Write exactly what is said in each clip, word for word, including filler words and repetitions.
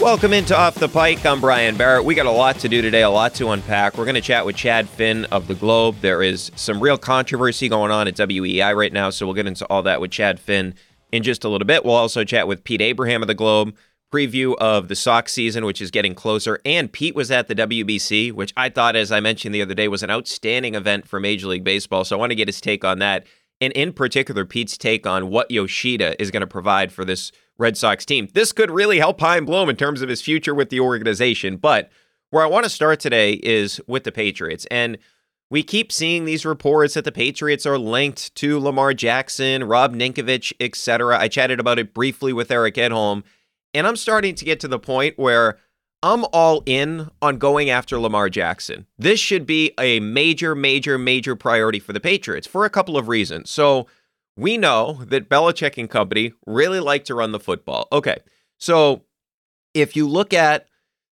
Welcome into Off the Pike. I'm Brian Barrett. We got a lot to do today, a lot to unpack. We're going to chat with Chad Finn of The Globe. There is some real controversy going on at W E E I right now, so we'll get into all that with Chad Finn in just a little bit. We'll also chat with Pete Abraham of The Globe, preview of the Sox season, which is getting closer. And Pete was at the W B C, which I thought, as I mentioned the other day, was an outstanding event for Major League Baseball. So I want to get his take on that, and in particular, Pete's take on what Yoshida is going to provide for this Red Sox team. This could really help Heim Bloom in terms of his future with the organization. But where I want to start today is with the Patriots. And we keep seeing these reports that the Patriots are linked to Lamar Jackson, Rob Ninkovich, et cetera. I chatted about it briefly with Eric Edholm. And I'm starting to get to the point where I'm all in on going after Lamar Jackson. This should be a major, major, major priority for the Patriots for a couple of reasons. So we know that Belichick and company really like to run the football. Okay, so if you look at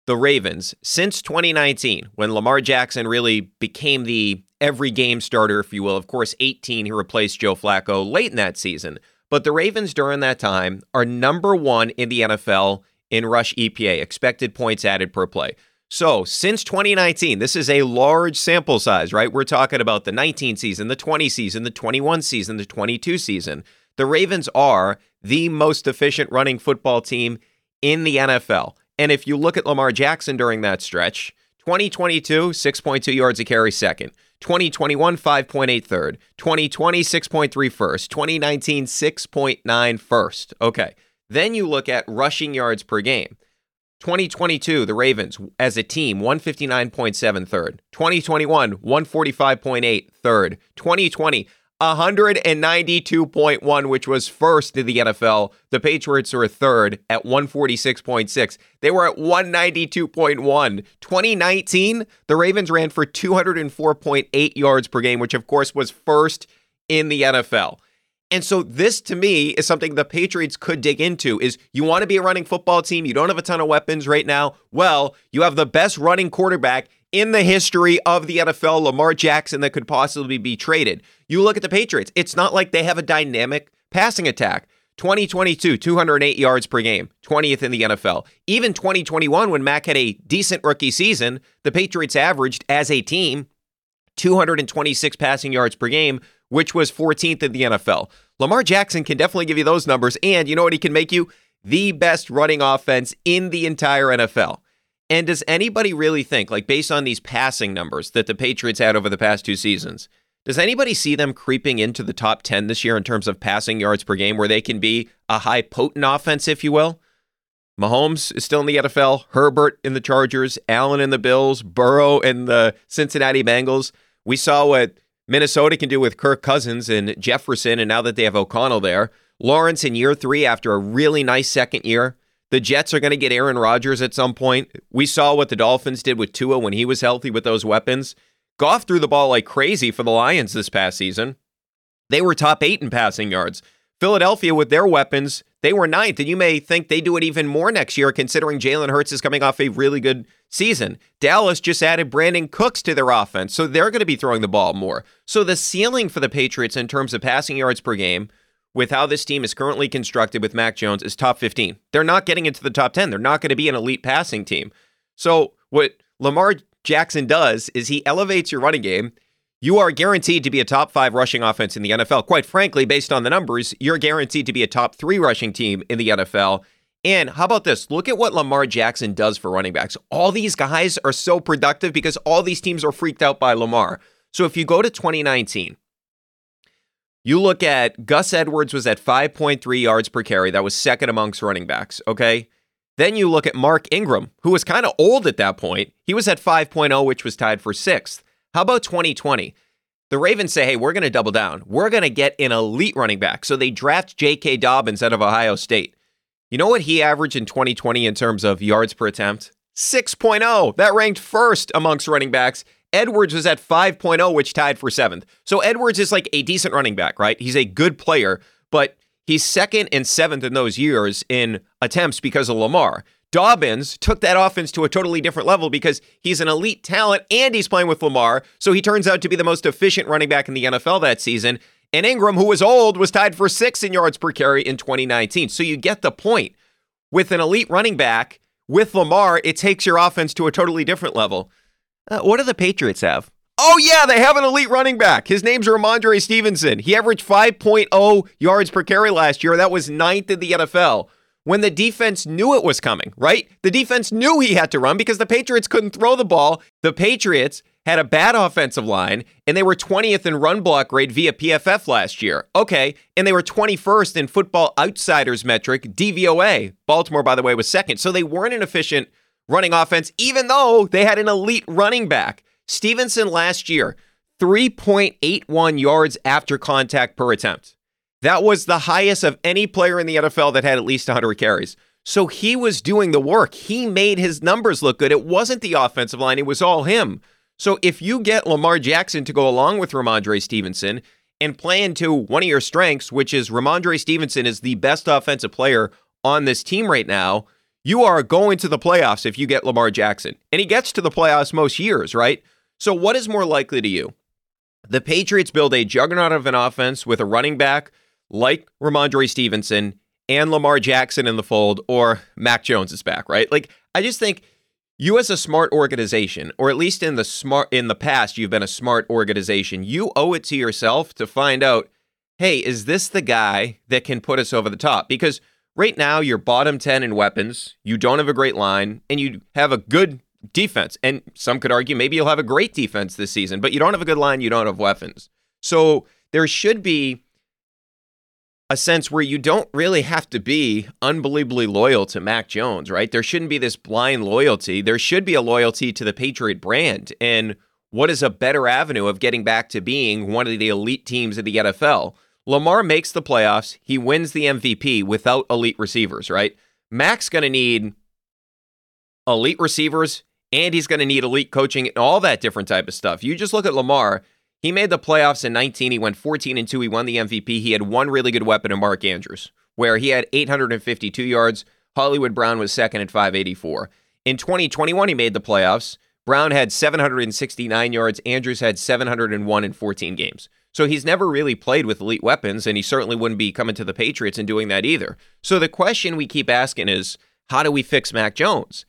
the Ravens since twenty nineteen, when Lamar Jackson really became the every game starter, if you will, of course, eighteen, he replaced Joe Flacco late in that season. But the Ravens during that time are number one in the N F L in rush E P A, expected points added per play. So since twenty nineteen, this is a large sample size, right? We're talking about the nineteen season, the twenty season, the twenty-one season, the twenty-two season. The Ravens are the most efficient running football team in the N F L. And if you look at Lamar Jackson during that stretch, twenty twenty-two, six point two yards a carry second, twenty twenty-one, five point eight third, twenty twenty, six point three first, twenty nineteen, six point nine first. Okay. Then you look at rushing yards per game. twenty twenty-two, the Ravens, as a team, one fifty-nine point seven third. twenty twenty-one, one forty-five point eight third. twenty twenty, one ninety-two point one, which was first in the N F L. The Patriots are third at one forty-six point six. They were at one ninety-two point one. twenty nineteen, the Ravens ran for two oh four point eight yards per game, which, of course, was first in the N F L. And so this, to me, is something the Patriots could dig into, is you want to be a running football team. You don't have a ton of weapons right now. Well, you have the best running quarterback in the history of the N F L, Lamar Jackson, that could possibly be traded. You look at the Patriots. It's not like they have a dynamic passing attack. twenty twenty-two, two oh eight yards per game, twentieth in the N F L. Even twenty twenty-one, when Mac had a decent rookie season, the Patriots averaged, as a team, two twenty-six passing yards per game, which was fourteenth in the N F L. Lamar Jackson can definitely give you those numbers, and you know what he can make you? The best running offense in the entire N F L. And does anybody really think, like based on these passing numbers that the Patriots had over the past two seasons, does anybody see them creeping into the top ten this year in terms of passing yards per game, where they can be a high potent offense, if you will? Mahomes is still in the N F L, Herbert in the Chargers, Allen in the Bills, Burrow in the Cincinnati Bengals. We saw what Minnesota can do with Kirk Cousins and Jefferson, and now that they have O'Connell there. Lawrence in year three after a really nice second year. The Jets are going to get Aaron Rodgers at some point. We saw what the Dolphins did with Tua when he was healthy with those weapons. Goff threw the ball like crazy for the Lions this past season. They were top eight in passing yards. Philadelphia, with their weapons, they were ninth, and you may think they do it even more next year considering Jalen Hurts is coming off a really good season. Dallas just added Brandon Cooks to their offense, so they're going to be throwing the ball more. So the ceiling for the Patriots in terms of passing yards per game with how this team is currently constructed with Mac Jones is top fifteen. They're not getting into the top ten. They're not going to be an elite passing team. So what Lamar Jackson does is he elevates your running game. You are guaranteed to be a top five rushing offense in the N F L. Quite frankly, based on the numbers, you're guaranteed to be a top three rushing team in the N F L. And how about this? Look at what Lamar Jackson does for running backs. All these guys are so productive because all these teams are freaked out by Lamar. So if you go to twenty nineteen, you look at Gus Edwards was at five point three yards per carry. That was second amongst running backs, okay? Then you look at Mark Ingram, who was kind of old at that point. He was at five point oh, which was tied for sixth. How about twenty twenty? The Ravens say, hey, we're going to double down. We're going to get an elite running back. So they draft J K. Dobbins out of Ohio State. You know what he averaged in twenty twenty in terms of yards per attempt? six point oh. That ranked first amongst running backs. Edwards was at five point oh, which tied for seventh. So Edwards is like a decent running back, right? He's a good player, but he's second and seventh in those years in attempts because of Lamar. Dobbins took that offense to a totally different level because he's an elite talent and he's playing with Lamar, so he turns out to be the most efficient running back in the N F L that season. And Ingram, who was old, was tied for sixth in yards per carry in twenty nineteen. So you get the point. With an elite running back, with Lamar, it takes your offense to a totally different level. Uh, what do the Patriots have? Oh, yeah, they have an elite running back. His name's Ramondre Stevenson. He averaged five point oh yards per carry last year. That was ninth in the N F L. When the defense knew it was coming, right? The defense knew he had to run because the Patriots couldn't throw the ball. The Patriots had a bad offensive line, and they were twentieth in run block rate via P F F last year. Okay, and they were twenty-first in football outsiders metric, D V O A. Baltimore, by the way, was second. So they weren't an efficient running offense, even though they had an elite running back. Stevenson last year, three point eight one yards after contact per attempt. That was the highest of any player in the N F L that had at least one hundred carries. So he was doing the work. He made his numbers look good. It wasn't the offensive line. It was all him. So if you get Lamar Jackson to go along with Ramondre Stevenson and play into one of your strengths, which is Ramondre Stevenson is the best offensive player on this team right now, you are going to the playoffs if you get Lamar Jackson. And he gets to the playoffs most years, right? So what is more likely to you? The Patriots build a juggernaut of an offense with a running back like Ramondre Stevenson and Lamar Jackson in the fold, or Mac Jones is back, right? Like, I just think you as a smart organization, or at least in the smart in the past, you've been a smart organization. You owe it to yourself to find out, hey, is this the guy that can put us over the top? Because right now, you're bottom ten in weapons, you don't have a great line, and you have a good defense. And some could argue maybe you'll have a great defense this season, but you don't have a good line, you don't have weapons. So there should be a sense where you don't really have to be unbelievably loyal to Mac Jones, right? There shouldn't be this blind loyalty. There should be a loyalty to the Patriot brand. And what is a better avenue of getting back to being one of the elite teams in the N F L? Lamar makes the playoffs. He wins the M V P without elite receivers, right? Mac's going to need elite receivers, and he's going to need elite coaching and all that different type of stuff. You just look at Lamar. He made the playoffs in nineteen. He went fourteen and two. He won the M V P. He had one really good weapon in Mark Andrews, where he had eight hundred fifty-two yards. Hollywood Brown was second at five eighty-four. In twenty twenty-one, he made the playoffs. Brown had seven hundred sixty-nine yards. Andrews had seven hundred one in fourteen games. So he's never really played with elite weapons, and he certainly wouldn't be coming to the Patriots and doing that either. So the question we keep asking is, how do we fix Mac Jones?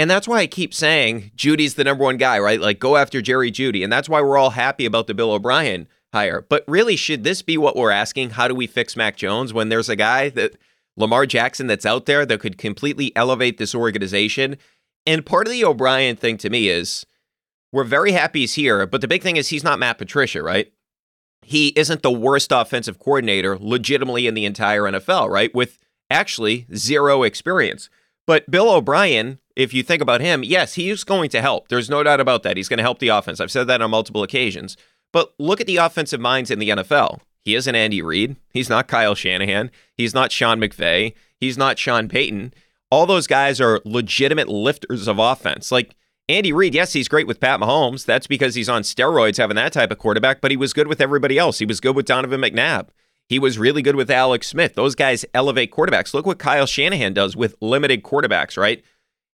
And that's why I keep saying Judy's the number one guy, right? Like, go after Jerry Jeudy. And that's why we're all happy about the Bill O'Brien hire. But really, should this be what we're asking? How do we fix Mac Jones when there's a guy, that Lamar Jackson, that's out there that could completely elevate this organization? And part of the O'Brien thing to me is we're very happy he's here. But the big thing is he's not Matt Patricia, right? He isn't the worst offensive coordinator legitimately in the entire N F L, right? With actually zero experience. But Bill O'Brien if you think about him, yes, he is going to help. There's no doubt about that. He's going to help the offense. I've said that on multiple occasions. But look at the offensive minds in the N F L. He isn't Andy Reid. He's not Kyle Shanahan. He's not Sean McVay. He's not Sean Payton. All those guys are legitimate lifters of offense. Like Andy Reid, yes, he's great with Pat Mahomes. That's because he's on steroids having that type of quarterback, but he was good with everybody else. He was good with Donovan McNabb. He was really good with Alex Smith. Those guys elevate quarterbacks. Look what Kyle Shanahan does with limited quarterbacks, right?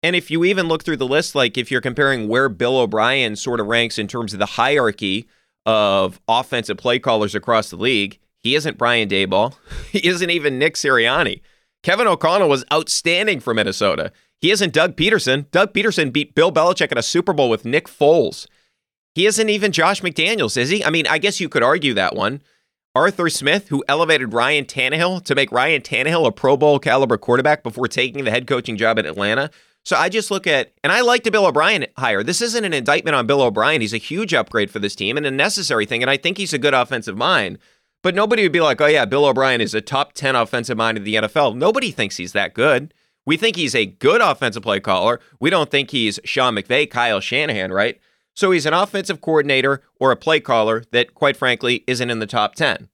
And if you even look through the list, like if you're comparing where Bill O'Brien sort of ranks in terms of the hierarchy of offensive play callers across the league, he isn't Brian Daboll. He isn't even Nick Sirianni. Kevin O'Connell was outstanding for Minnesota. He isn't Doug Peterson. Doug Peterson beat Bill Belichick in a Super Bowl with Nick Foles. He isn't even Josh McDaniels, is he? I mean, I guess you could argue that one. Arthur Smith, who elevated Ryan Tannehill to make Ryan Tannehill a Pro Bowl caliber quarterback before taking the head coaching job at Atlanta. So I just look at, and I like the Bill O'Brien hire. This isn't an indictment on Bill O'Brien. He's a huge upgrade for this team and a necessary thing. And I think he's a good offensive mind. But nobody would be like, oh yeah, Bill O'Brien is a top ten offensive mind in the N F L. Nobody thinks he's that good. We think he's a good offensive play caller. We don't think he's Sean McVay, Kyle Shanahan, right? So he's an offensive coordinator or a play caller that, quite frankly, isn't in the top ten.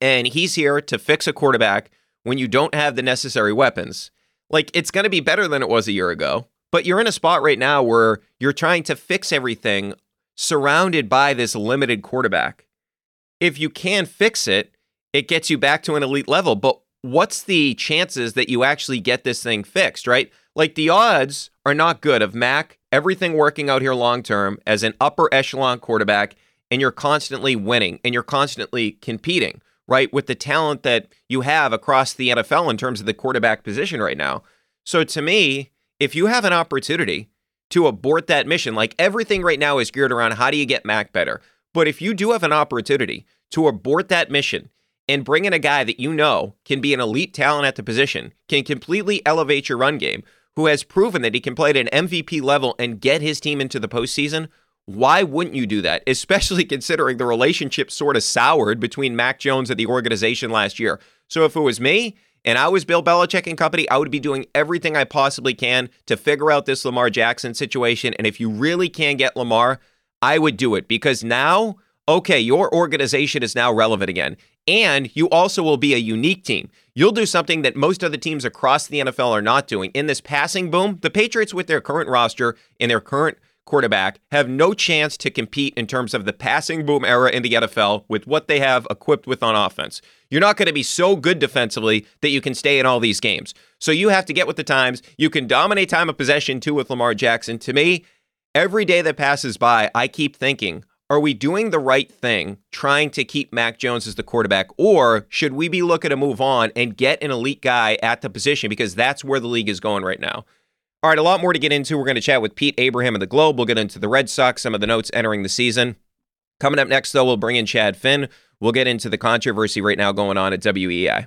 And he's here to fix a quarterback when you don't have the necessary weapons. Like, it's going to be better than it was a year ago, but you're in a spot right now where you're trying to fix everything surrounded by this limited quarterback. If you can fix it, it gets you back to an elite level. But what's the chances that you actually get this thing fixed, right? Like, the odds are not good of Mac everything working out here long-term as an upper echelon quarterback, and you're constantly winning and you're constantly competing, right? With the talent that you have across the N F L in terms of the quarterback position right now. So to me, if you have an opportunity to abort that mission, like everything right now is geared around how do you get Mac better? But if you do have an opportunity to abort that mission and bring in a guy that you know can be an elite talent at the position, can completely elevate your run game, who has proven that he can play at an M V P level and get his team into the postseason, why wouldn't you do that? Especially considering the relationship sort of soured between Mac Jones and the organization last year. So if it was me and I was Bill Belichick and company, I would be doing everything I possibly can to figure out this Lamar Jackson situation. And if you really can get Lamar, I would do it because now, okay, your organization is now relevant again. And you also will be a unique team. You'll do something that most other teams across the N F L are not doing. In this passing boom, the Patriots with their current roster and their current quarterback have no chance to compete in terms of the passing boom era in the N F L with what they have equipped with on offense. You're not going to be so good defensively that you can stay in all these games. So you have to get with the times. You can dominate time of possession too with Lamar Jackson. To me, every day that passes by, I keep thinking, are we doing the right thing trying to keep Mac Jones as the quarterback, or should we be looking to move on and get an elite guy at the position because that's where the league is going right now? All right, a lot more to get into. We're going to chat with Pete Abraham of The Globe. We'll get into the Red Sox, some of the notes entering the season. Coming up next, though, we'll bring in Chad Finn. We'll get into the controversy right now going on at W E E I.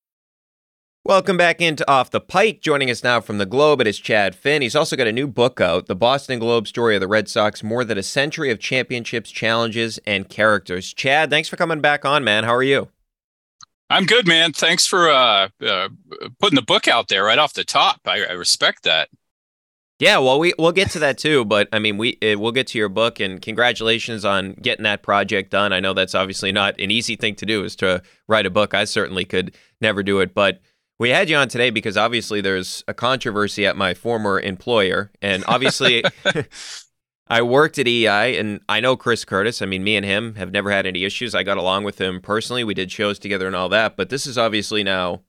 Welcome back into Off the Pike. Joining us now from the Globe, it is Chad Finn. He's also got a new book out, The Boston Globe Story of the Red Sox, More Than a Century of Championships, Challenges, and Characters. Chad, thanks for coming back on, man. How are you? I'm good, man. Thanks for uh, uh, putting the book out there right off the top. I, I respect that. Yeah, well, we, we'll get to that too, but I mean, we, we'll get to your book, and congratulations on getting that project done. I know that's obviously not an easy thing to do, is to write a book. I certainly could never do it, but we had you on today because obviously there's a controversy at my former employer, and obviously I worked at E I, and I know Chris Curtis. I mean, me and him have never had any issues. I got along with him personally. We did shows together and all that, but this is obviously now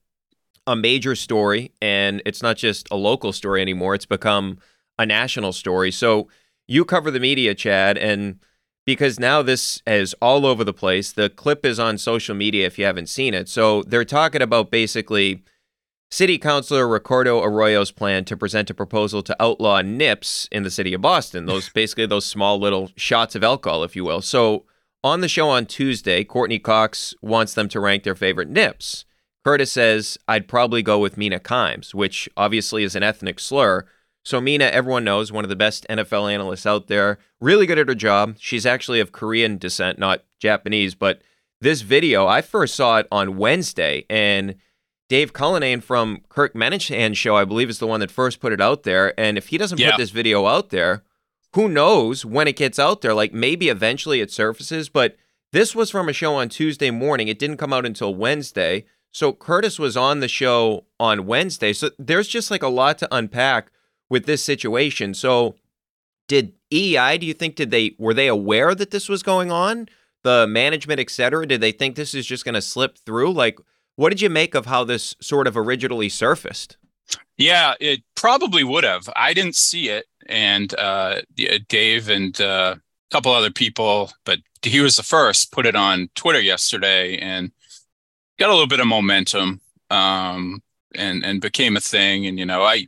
a major story, and it's not just a local story anymore. It's become a national story. So you cover the media, Chad, and because now this is all over the place, the clip is on social media if you haven't seen it. So they're talking about basically City Councilor Ricardo Arroyo's plan to present a proposal to outlaw nips in the city of Boston, those basically those small little shots of alcohol, if you will. So on the show on Tuesday, Courtney Cox wants them to rank their favorite nips. Curtis says, I'd probably go with Mina Kimes, which obviously is an ethnic slur. So Mina, everyone knows, one of the best N F L analysts out there, really good at her job. She's actually of Korean descent, not Japanese. But this video, I first saw it on Wednesday, and Dave Cullinane from Kirk Menahan's show, I believe, is the one that first put it out there. And if he doesn't yeah. put this video out there, who knows when it gets out there? Like, maybe eventually it surfaces. But this was from a show on Tuesday morning. It didn't come out until Wednesday. So Curtis was on the show on Wednesday. So there's just like a lot to unpack with this situation. So did E I, do you think, did they were they aware that this was going on? The management, et cetera? Did they think this is just going to slip through? Like, what did you make of how this sort of originally surfaced? Yeah, it probably would have. I didn't see it. And uh, Dave and uh, a couple other people, but he was the first, put it on Twitter yesterday and got a little bit of momentum um, and, and became a thing. And, you know, I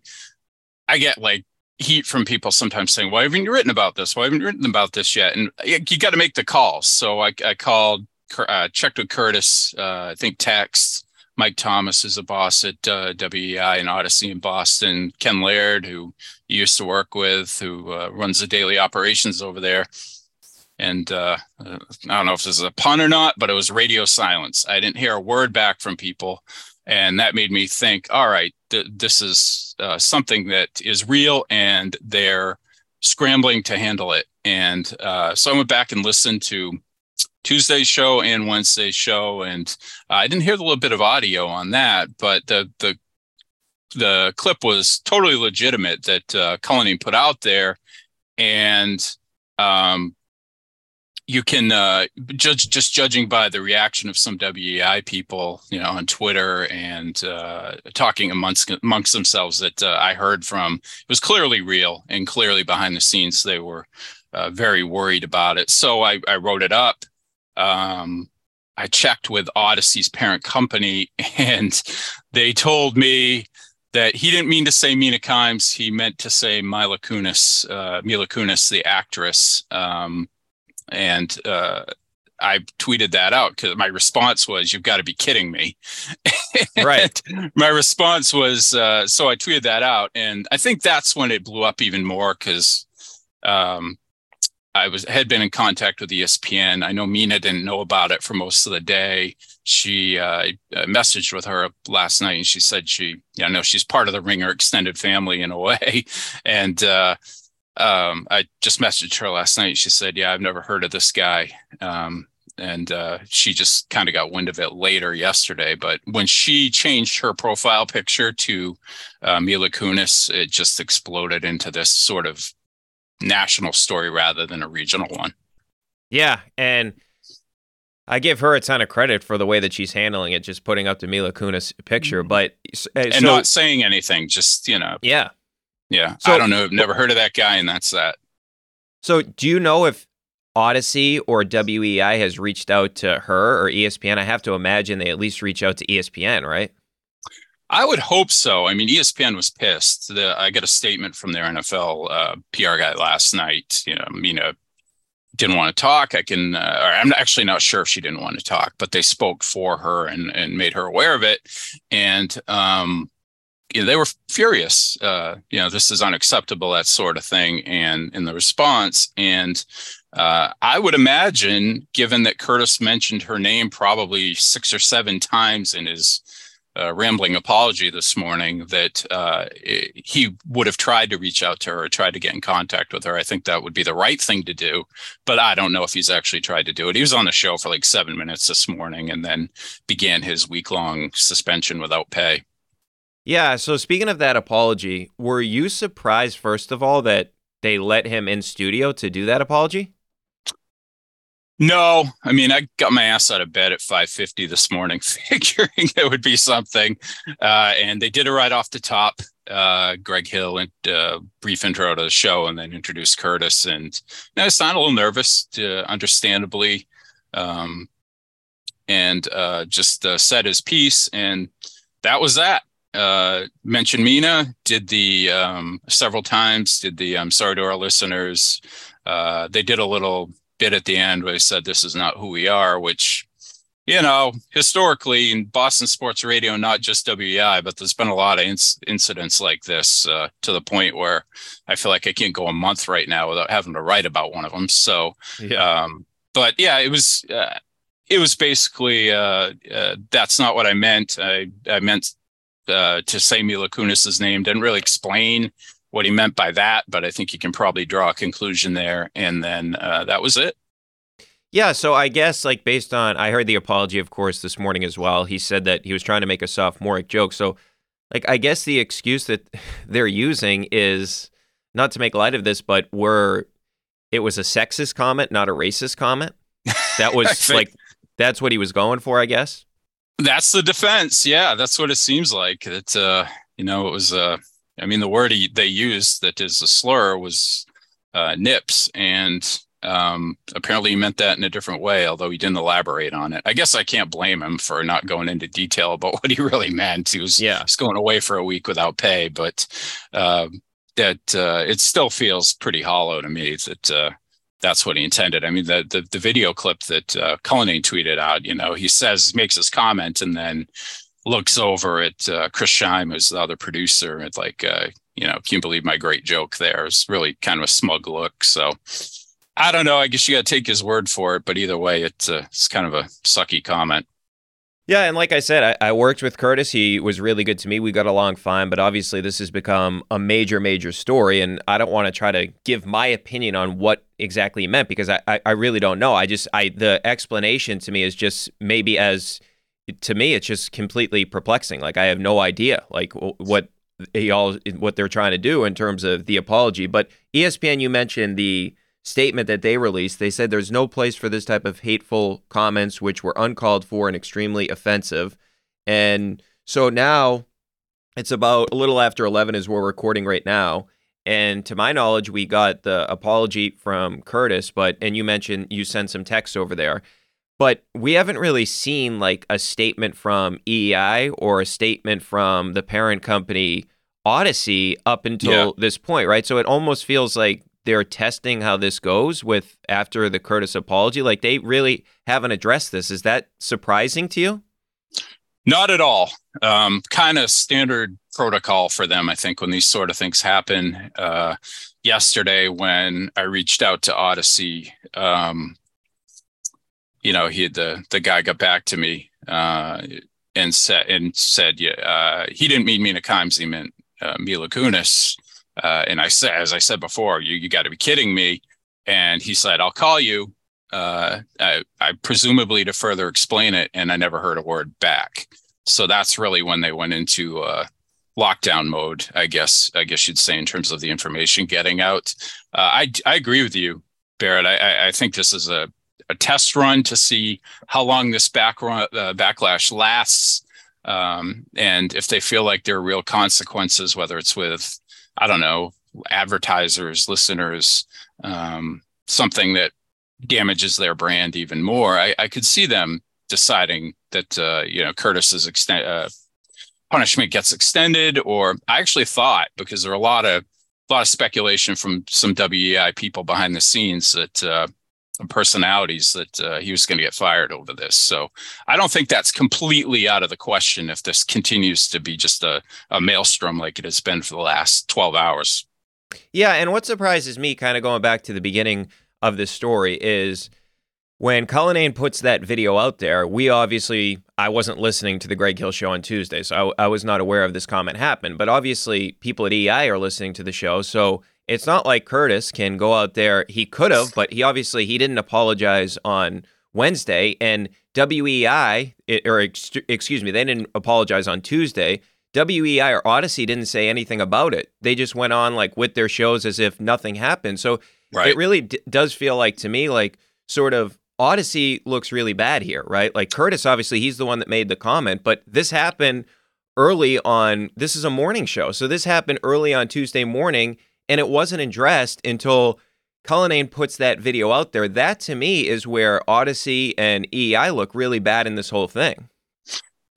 I get like heat from people sometimes saying, why haven't you written about this? Why haven't you written about this yet? And you got to make the call. So I, I called. Uh, checked with Curtis, uh, I think text, Mike Thomas is a boss at uh, W E I and Odyssey in Boston, Ken Laird, who he used to work with, who uh, runs the daily operations over there. And uh, I don't know if this is a pun or not, but it was radio silence. I didn't hear a word back from people. And that made me think, all right, th- this is uh, something that is real and they're scrambling to handle it. And uh, so I went back and listened to Tuesday's show and Wednesday's show, and uh, I didn't hear the little bit of audio on that, but the the the clip was totally legitimate that uh, Cullinane put out there, and um, you can uh, judge just judging by the reaction of some W E I people, you know, on Twitter and uh, talking amongst amongst themselves that uh, I heard from. It was clearly real, and clearly behind the scenes they were uh, very worried about it. So I, I wrote it up. Um, I checked with Odyssey's parent company, and they told me that he didn't mean to say Mina Kimes. He meant to say Mila Kunis, uh, Mila Kunis, the actress. Um, and uh, I tweeted that out because my response was, "You've got to be kidding me!" Right. My response was, uh, so I tweeted that out, and I think that's when it blew up even more because. Um, I was had been in contact with E S P N. I know Mina didn't know about it for most of the day. She uh, messaged with her last night, and she said she, you know, she's part of the Ringer extended family in a way. And uh, um, I just messaged her last night. She said, "Yeah, I've never heard of this guy." Um, and uh, she just kind of got wind of it later yesterday. But when she changed her profile picture to uh, Mila Kunis, it just exploded into this sort of national story rather than a regional one. Yeah, and I give her a ton of credit for the way that she's handling it, just putting up the Mila Kunis picture, but so, and not saying anything, just you know, yeah, yeah. So, I don't know, I've never heard of that guy, and that's that. So, do you know if Odyssey or W E I has reached out to her or E S P N? I have to imagine they at least reach out to E S P N, right? I would hope so. I mean, E S P N was pissed. The, I got a statement from their N F L uh, P R guy last night. You know, Mina didn't want to talk. I can, uh, or I'm actually not sure if she didn't want to talk, but they spoke for her and, and made her aware of it. And um, you know, they were furious. Uh, you know, this is unacceptable, that sort of thing. And in the response, and uh, I would imagine, given that Curtis mentioned her name probably six or seven times in his Uh, rambling apology this morning, that uh, it, he would have tried to reach out to her or tried to get in contact with her. I think that would be the right thing to do, but I don't know if he's actually tried to do it. He was on the show for like seven minutes this morning and then began his week-long suspension without pay. Yeah, so speaking of that apology, were you surprised, first of all, that they let him in studio to do that apology? No, I mean, I got my ass out of bed at five fifty this morning figuring there would be something. Uh, and they did it right off the top. Uh, Greg Hill, and uh, brief intro to the show and then introduced Curtis. And you know, I sounded a little nervous, uh, understandably, um, and uh, just uh, said his piece. And that was that. uh, mentioned Mina, did the um, several times, did the, I'm sorry to our listeners. Uh, they did a little bit at the end where they said, this is not who we are, which, you know, historically in Boston sports radio, not just W E I, but there's been a lot of inc- incidents like this uh, to the point where I feel like I can't go a month right now without having to write about one of them. So, yeah. Um, but yeah, it was, uh, it was basically, uh, uh, that's not what I meant. I, I meant uh, to say Mila Kunis's name, didn't really explain what he meant by that, but I think you can probably draw a conclusion there. And then uh, that was it. Yeah, so I guess, like, based on, I heard the apology, of course, this morning as well. He said that he was trying to make a sophomoric joke. So, like, I guess the excuse that they're using is, not to make light of this, but we're, it was a sexist comment, not a racist comment. That was, like, that's what he was going for, I guess. That's the defense. Yeah, that's what it seems like. It's, uh, you know, it was, uh, I mean, the word he, they used that is a slur was uh, nips, and... Um, apparently he meant that in a different way, although he didn't elaborate on it. I guess I can't blame him for not going into detail about what he really meant. He was yeah. just going away for a week without pay, but uh, that uh, it still feels pretty hollow to me that uh, that's what he intended. I mean, the the, the video clip that uh, Cullinane tweeted out, you know, he says, makes his comment and then looks over at uh, Chris Scheim, who's the other producer, and like, uh, you know, can you believe my great joke there? It's really kind of a smug look, so... I don't know. I guess you got to take his word for it. But either way, it's, uh, it's kind of a sucky comment. Yeah. And like I said, I, I worked with Curtis. He was really good to me. We got along fine. But obviously, this has become a major, major story. And I don't want to try to give my opinion on what exactly he meant, because I, I, I really don't know. I just I the explanation to me is just maybe as to me, it's just completely perplexing. Like, I have no idea, like, what he all what they're trying to do in terms of the apology. But E S P N, you mentioned the statement that they released. They said there's no place for this type of hateful comments, which were uncalled for and extremely offensive. And so now it's about a little after eleven as we're recording right now. And to my knowledge, we got the apology from Curtis, but, and you mentioned you sent some texts over there, but we haven't really seen like a statement from E E I or a statement from the parent company Odyssey up until yeah. this point, right? So it almost feels like they're testing how this goes with after the Curtis apology. Like, they really haven't addressed this. Is that surprising to you? Not at all. Um, kind of standard protocol for them, I think, when these sort of things happen. Uh, yesterday, when I reached out to Odyssey, um, you know, he had the the guy got back to me uh, and said and said, yeah, uh, he didn't mean Mina Kimes, he meant uh, Mila Kunis. Uh, and I said, as I said before, you, you got to be kidding me. And he said, I'll call you, uh, I, I presumably to further explain it. And I never heard a word back. So that's really when they went into uh, lockdown mode, I guess, I guess you'd say, in terms of the information getting out. Uh, I, I agree with you, Barrett. I, I think this is a, a test run to see how long this back run, uh, backlash lasts. Um, and if they feel like there are real consequences, whether it's with, I don't know, advertisers, listeners, um, something that damages their brand even more, I, I could see them deciding that, uh, you know, Curtis's extent, uh, punishment gets extended. Or I actually thought, because there are a lot of, a lot of speculation from some W E I people behind the scenes that, uh, personalities that uh, he was going to get fired over this. So I don't think that's completely out of the question if this continues to be just a, a maelstrom like it has been for the last twelve hours. Yeah, and what surprises me, kind of going back to the beginning of this story, is when Cullinane puts that video out there, we obviously, I wasn't listening to the Greg Hill show on Tuesday, so I, I was not aware of this comment happened, but obviously people at E I are listening to the show, so it's not like Curtis can go out there. He could have, but he obviously he didn't apologize on Wednesday. And W E I, or ex- excuse me, they didn't apologize on Tuesday. W E I or Odyssey didn't say anything about it. They just went on like with their shows as if nothing happened. So right. It really d- does feel like to me, like sort of Odyssey looks really bad here, right? Like Curtis, obviously he's the one that made the comment, but this happened early on. This is a morning show. So this happened early on Tuesday morning. And it wasn't addressed until Cullinane puts that video out there. That, to me, is where Odyssey and E I look really bad in this whole thing.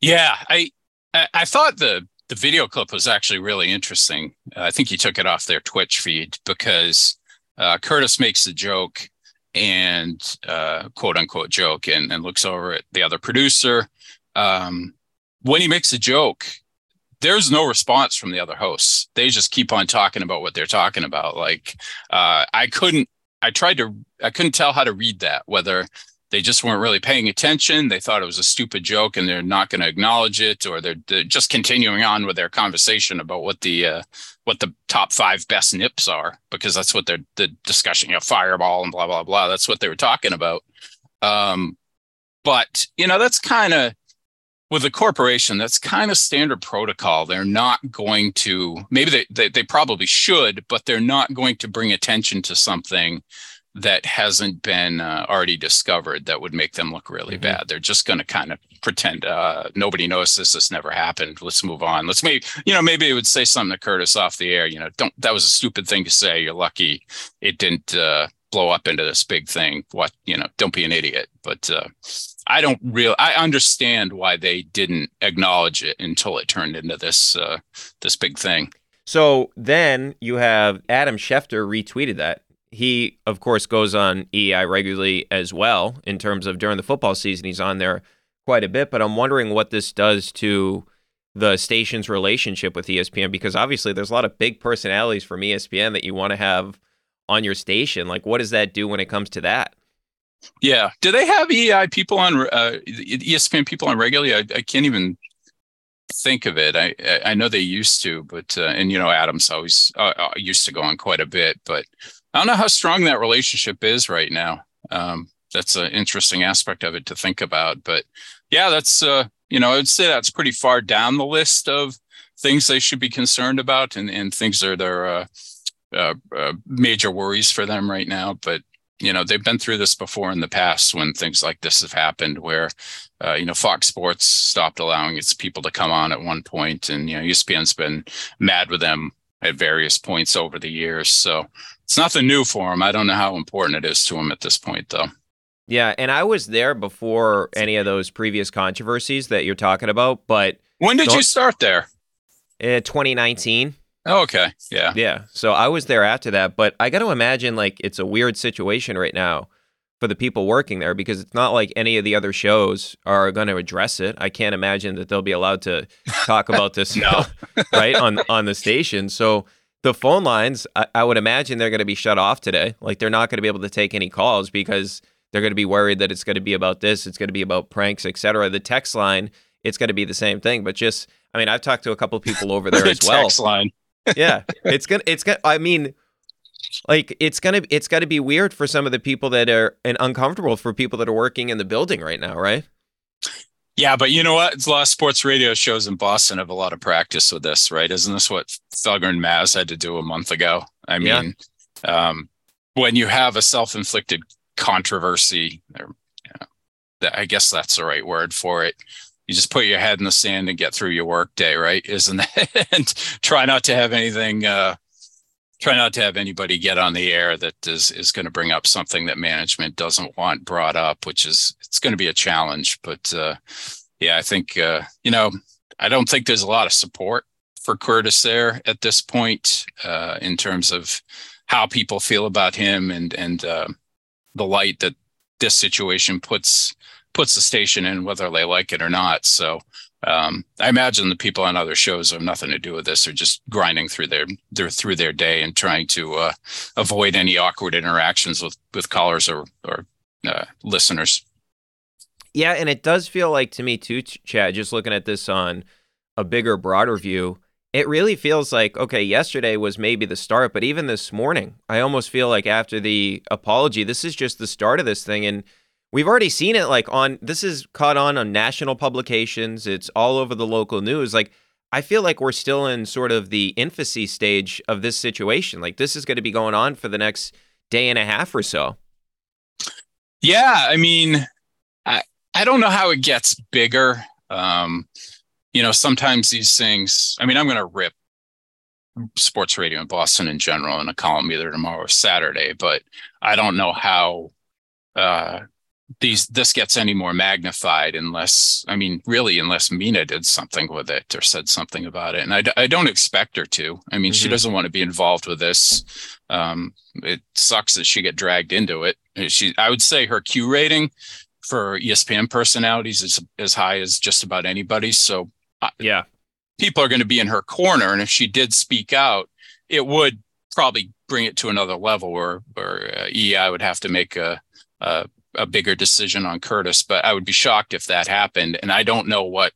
Yeah, I I thought the the video clip was actually really interesting. Uh, I think you took it off their Twitch feed because uh, Curtis makes the joke and uh, quote unquote joke and, and looks over at the other producer. Um, when he makes a joke, there's no response from the other hosts. They just keep on talking about what they're talking about. Like uh, I couldn't, I tried to, I couldn't tell how to read that, whether they just weren't really paying attention. They thought it was a stupid joke and they're not going to acknowledge it, or they're, they're just continuing on with their conversation about what the, uh, what the top five best nips are, because that's what they're the discussion, you know, Fireball and blah, blah, blah. That's what they were talking about. Um, but you know, that's kind of, with a corporation, that's kind of standard protocol. They're not going to, maybe they, they they probably should, but they're not going to bring attention to something that hasn't been uh, already discovered that would make them look really mm-hmm. bad. They're just going to kind of pretend uh, nobody knows this. This never happened. Let's move on. Let's maybe, you know, maybe it would say something to Curtis off the air. You know, don't, that was a stupid thing to say. You're lucky it didn't uh, blow up into this big thing. What, you know, don't be an idiot. But, uh, I don't really, I understand why they didn't acknowledge it until it turned into this uh, this big thing. So then you have Adam Schefter retweeted that. He, of course, goes on E E I regularly as well in terms of during the football season. He's on there quite a bit, but I'm wondering what this does to the station's relationship with E S P N, because obviously there's a lot of big personalities from E S P N that you want to have on your station. Like, what does that do when it comes to that? Yeah. Do they have E E I people on, uh, E S P N people on regularly? I, I can't even think of it. I I know they used to, but, uh, and, you know, Adam's always uh, used to go on quite a bit, but I don't know how strong that relationship is right now. Um, that's an interesting aspect of it to think about, but yeah, that's, uh, you know, I would say that's pretty far down the list of things they should be concerned about and, and things that are their uh, uh, uh, major worries for them right now. But you know, they've been through this before in the past when things like this have happened where, uh, you know, Fox Sports stopped allowing its people to come on at one point, and, you know, E S P N's been mad with them at various points over the years. So it's nothing new for them. I don't know how important it is to them at this point, though. Yeah, and I was there before any of those previous controversies that you're talking about, but... When did you start there? Uh, twenty nineteen. Oh, okay. Yeah. Yeah. So I was there after that, but I got to imagine like it's a weird situation right now for the people working there, because it's not like any of the other shows are going to address it. I can't imagine that they'll be allowed to talk about this no. right on, on the station. So the phone lines, I, I would imagine they're going to be shut off today. Like they're not going to be able to take any calls because they're going to be worried that it's going to be about this. It's going to be about pranks, et cetera. The text line, it's going to be the same thing, but just, I mean, I've talked to a couple of people over there the as well. Text line. Yeah, it's gonna, it's gonna, I mean, like, it's gonna, it's gotta be weird for some of the people that are, and uncomfortable for people that are working in the building right now, right? Yeah, but you know what? It's a lot of sports radio shows in Boston have a lot of practice with this, right? Isn't this what Thugger and Maz had to do a month ago? I mean, yeah. um, when you have a self-inflicted controversy, or, you know, I guess that's the right word for it. You just put your head in the sand and get through your work day, right? Isn't that? And try not to have anything, uh, try not to have anybody get on the air that is, is going to bring up something that management doesn't want brought up, which is, it's going to be a challenge. But uh, yeah, I think, uh, you know, I don't think there's a lot of support for Curtis there at this point uh, in terms of how people feel about him and, and uh, the light that this situation puts puts the station in, whether they like it or not. So um, I imagine the people on other shows have nothing to do with this. They're just grinding through their, their through their day and trying to uh, avoid any awkward interactions with, with callers or, or uh, listeners. Yeah, and it does feel like to me too, Chad, just looking at this on a bigger, broader view, it really feels like, okay, yesterday was maybe the start, but even this morning, I almost feel like after the apology, this is just the start of this thing. And we've already seen it, like, on, this is caught on on national publications. It's all over the local news. Like, I feel like we're still in sort of the infancy stage of this situation. Like, this is going to be going on for the next day and a half or so. Yeah, I mean, I I don't know how it gets bigger. Um, you know, sometimes these things, I mean, I'm going to rip sports radio in Boston in general in a column either tomorrow or Saturday, but I don't know how... Uh, these this gets any more magnified unless, I mean, really, unless Mina did something with it or said something about it. And I, d- I don't expect her to. I mean, mm-hmm. she doesn't want to be involved with this. Um, it sucks that she got dragged into it. She, I would say her Q rating for E S P N personalities is as high as just about anybody. So I, yeah, people are going to be in her corner. And if she did speak out, it would probably bring it to another level where, where uh, E I would have to make a, a a bigger decision on Curtis, but I would be shocked if that happened. And I don't know what,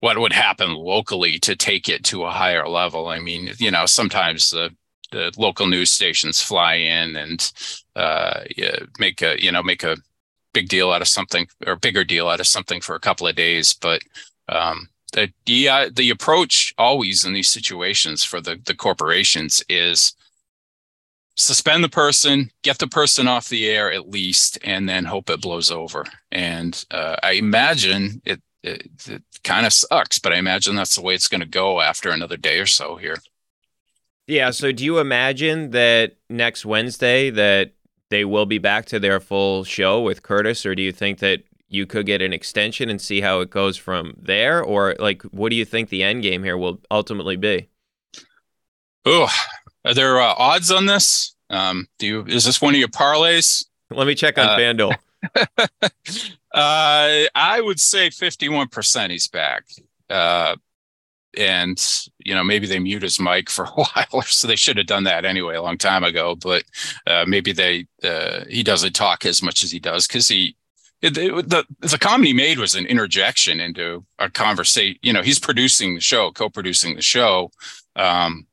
what would happen locally to take it to a higher level. I mean, you know, sometimes the, the local news stations fly in and uh, make a, you know, make a big deal out of something or bigger deal out of something for a couple of days. But um, the, the, uh, the approach always in these situations for the, the corporations is, suspend the person, get the person off the air at least, and then hope it blows over. And uh, I imagine it, it, it kind of sucks, but I imagine that's the way it's going to go after another day or so here. Yeah. So do you imagine that next Wednesday that they will be back to their full show with Curtis, or do you think that you could get an extension and see how it goes from there? Or like, what do you think the end game here will ultimately be? Oh, are there uh, odds on this? Um, do you, is this one of your parlays? Let me check on uh, FanDuel. uh, I would say fifty-one percent he's back. Uh, and, you know, maybe they mute his mic for a while, so they should have done that anyway a long time ago. But uh, maybe they uh, he doesn't talk as much as he does because he it, it, the, the comment he made was an interjection into a conversation. You know, he's producing the show, co-producing the show. Um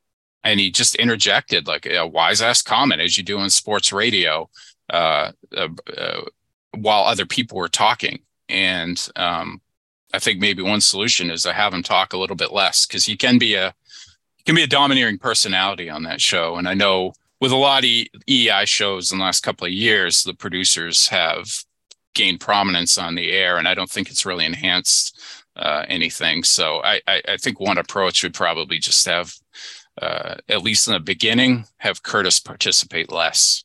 And he just interjected like a wise-ass comment, as you do on sports radio, uh, uh, uh, while other people were talking. And um, I think maybe one solution is to have him talk a little bit less, because he can be a he can be a domineering personality on that show. And I know with a lot of E E I shows in the last couple of years, the producers have gained prominence on the air, and I don't think it's really enhanced uh, anything. So I, I, I think one approach would probably just have, Uh, at least in the beginning, have Curtis participate less.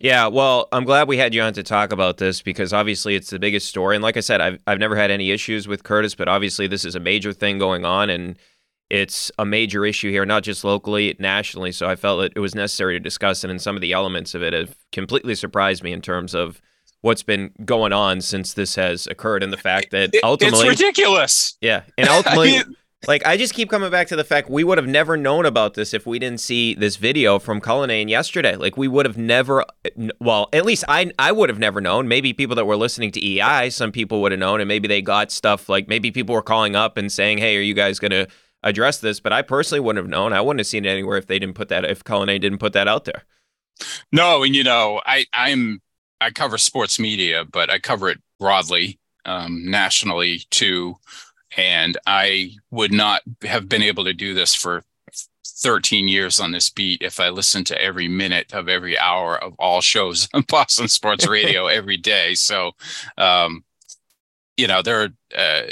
Yeah, well, I'm glad we had you on to talk about this, because obviously it's the biggest story. And like I said, I've I've never had any issues with Curtis, but obviously this is a major thing going on, and it's a major issue here, not just locally, nationally. So I felt that it was necessary to discuss it, and some of the elements of it have completely surprised me in terms of what's been going on since this has occurred, and the fact that ultimately... It's ridiculous! Yeah, and ultimately... I mean, Like, I just keep coming back to the fact we would have never known about this if we didn't see this video from Cullinane yesterday. Like, we would have never, well, at least I I would have never known. Maybe people that were listening to E I, some people would have known, and maybe they got stuff, like maybe people were calling up and saying, hey, are you guys going to address this? But I personally wouldn't have known. I wouldn't have seen it anywhere if they didn't put that, if Cullinane didn't put that out there. No, and you know, I, I'm, I cover sports media, but I cover it broadly, um, nationally too. And I would not have been able to do this for thirteen years on this beat if I listened to every minute of every hour of all shows on Boston Sports Radio every day. So, um, you know, there uh,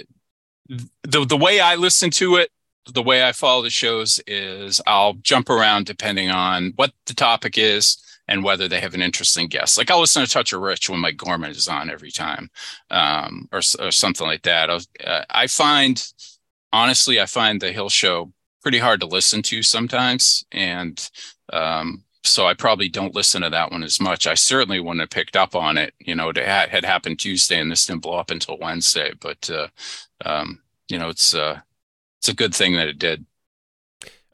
the the way I listen to it, the way I follow the shows is I'll jump around depending on what the topic is and whether they have an interesting guest. Like, I'll listen to Touch of Rich when Mike Gorman is on every time, um, or, or something like that. Uh, I find, honestly, I find the Hill Show pretty hard to listen to sometimes. And um, so I probably don't listen to that one as much. I certainly wouldn't have picked up on it, you know, it had happened Tuesday and this didn't blow up until Wednesday. But, uh, um, you know, it's, uh, it's a good thing that it did.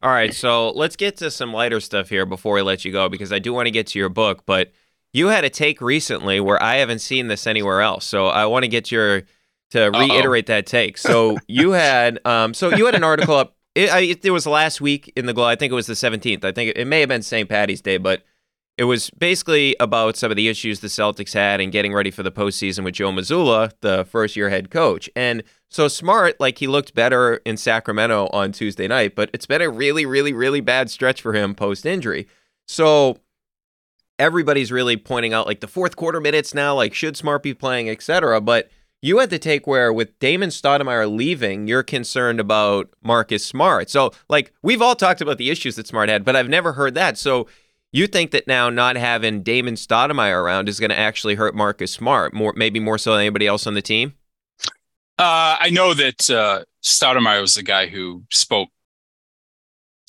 All right, so let's get to some lighter stuff here before we let you go, because I do want to get to your book, but you had a take recently where I haven't seen this anywhere else. So I want to get your, to reiterate Uh-oh. that take. So you had, um, so you had an article up, it, I, it was last week in the Globe, I think it was the seventeenth. I think it, it may have been Saint Paddy's Day, but it was basically about some of the issues the Celtics had and getting ready for the postseason with Joe Mazzulla, the first-year head coach. And so Smart, like, he looked better in Sacramento on Tuesday night, but it's been a really, really, really bad stretch for him post-injury. So everybody's really pointing out, like, the fourth quarter minutes now, like, should Smart be playing, et cetera. But you had to take where, with Damon Stoudemire leaving, you're concerned about Marcus Smart. So, like, we've all talked about the issues that Smart had, but I've never heard that. So You think that now not having Damon Stoudemire around is going to actually hurt Marcus Smart, more maybe more so than anybody else on the team? Uh, I know that uh, Stoudemire was the guy who spoke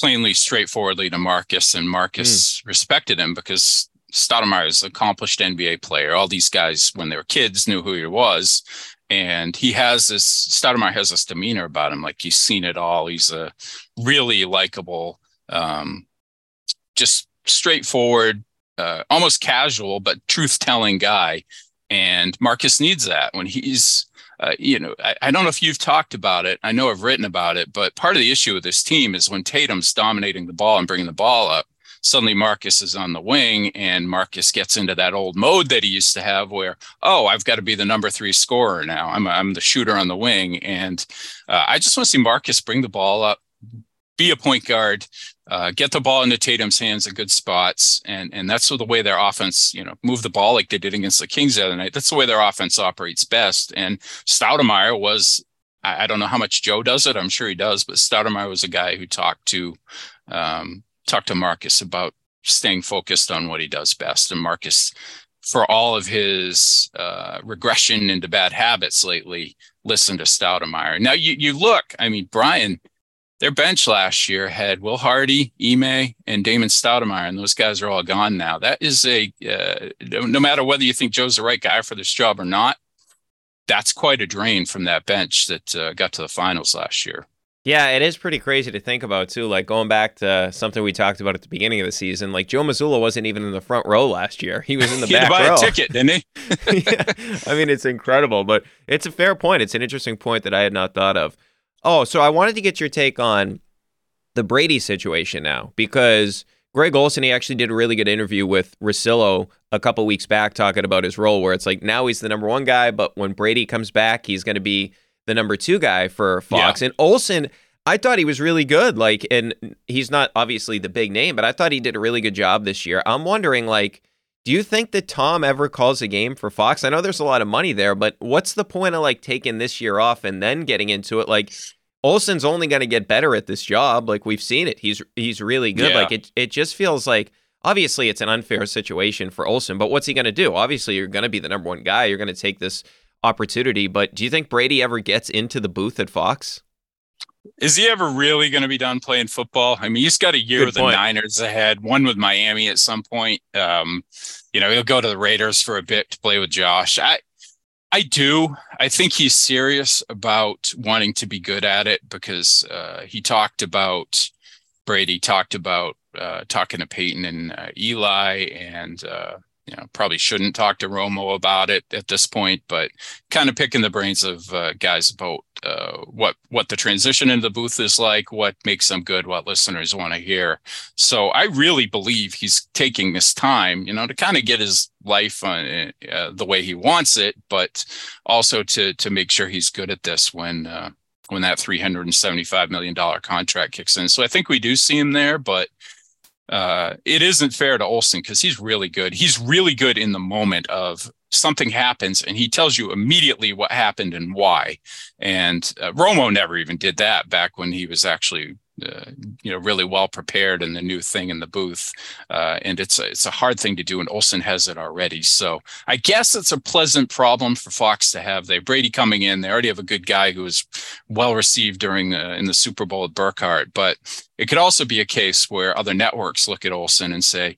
plainly, straightforwardly to Marcus, and Marcus mm. respected him because Stoudemire is an accomplished N B A player. All these guys, when they were kids, knew who he was. And he has this, Stoudemire has this demeanor about him. Like, he's seen it all. He's a really likable, um, just straightforward, uh, almost casual, but truth-telling guy. And Marcus needs that when he's, uh, you know, I, I don't know if you've talked about it. I know I've written about it, but part of the issue with this team is when Tatum's dominating the ball and bringing the ball up, suddenly Marcus is on the wing, and Marcus gets into that old mode that he used to have where, oh, I've got to be the number three scorer now. I'm I'm the shooter on the wing. And uh, I just want to see Marcus bring the ball up, be a point guard, uh, get the ball into Tatum's hands in good spots. And, and that's the way their offense, you know, move the ball like they did against the Kings the other night. That's the way their offense operates best. And Stoudemire was, I, I don't know how much Joe does it. I'm sure he does. But Stoudemire was a guy who talked to, um, talk to Marcus about staying focused on what he does best. And Marcus, for all of his uh, regression into bad habits lately, listened to Stoudemire. Now you you look, I mean, Brian, their bench last year had Will Hardy, Ime, and Damon Stoudemire, and those guys are all gone now. That is a, uh, no matter whether you think Joe's the right guy for this job or not, that's quite a drain from that bench that uh, got to the finals last year. Yeah, it is pretty crazy to think about, too. Like, going back to something we talked about at the beginning of the season, like, Joe Mazzulla wasn't even in the front row last year. He was in the back row. He had to buy a ticket, didn't he? Yeah. I mean, it's incredible, but it's a fair point. It's an interesting point that I had not thought of. Oh, so I wanted to get your take on the Brady situation now, because Greg Olson, he actually did a really good interview with Russillo a couple weeks back talking about his role, where it's like, now he's the number one guy, but when Brady comes back, he's going to be the number two guy for Fox. Yeah. And Olsen, I thought he was really good. Like, and he's not obviously the big name, but I thought he did a really good job this year. I'm wondering, like, do you think that Tom ever calls a game for Fox? I know there's a lot of money there, but what's the point of, like, taking this year off and then getting into it? Like, Olsen's only going to get better at this job. Like, we've seen it. He's, he's really good. Yeah. Like, it, it just feels like, obviously it's an unfair situation for Olsen, but what's he going to do? Obviously you're going to be the number one guy. You're going to take this opportunity, but do you think Brady ever gets into the booth at Fox? Is he ever really going to be done playing football? I mean, he's got a year with the Niners ahead, one with Miami at some point. Um, you know, he'll go to the Raiders for a bit to play with Josh. I, I do. I think he's serious about wanting to be good at it because uh, he talked about Brady talked about uh, talking to Peyton and uh, Eli and, uh, you know, probably shouldn't talk to Romo about it at this point, but kind of picking the brains of uh, guys about uh, what what the transition into the booth is like, what makes them good, what listeners want to hear. So I really believe he's taking this time, you know, to kind of get his life on uh, the way he wants it, but also to to make sure he's good at this when uh, when that three hundred seventy-five million dollars contract kicks in. So I think we do see him there, but Uh, it isn't fair to Olsen because he's really good. He's really good in the moment of something happens and he tells you immediately what happened and why. And uh, Romo never even did that back when he was actually, uh, you know, really well prepared and the new thing in the booth. Uh, and it's a, it's a hard thing to do. And Olsen has it already. So I guess it's a pleasant problem for Fox to have. They Brady coming in. They already have a good guy who was well received during the, in the Super Bowl at Burkhardt, but it could also be a case where other networks look at Olsen and say,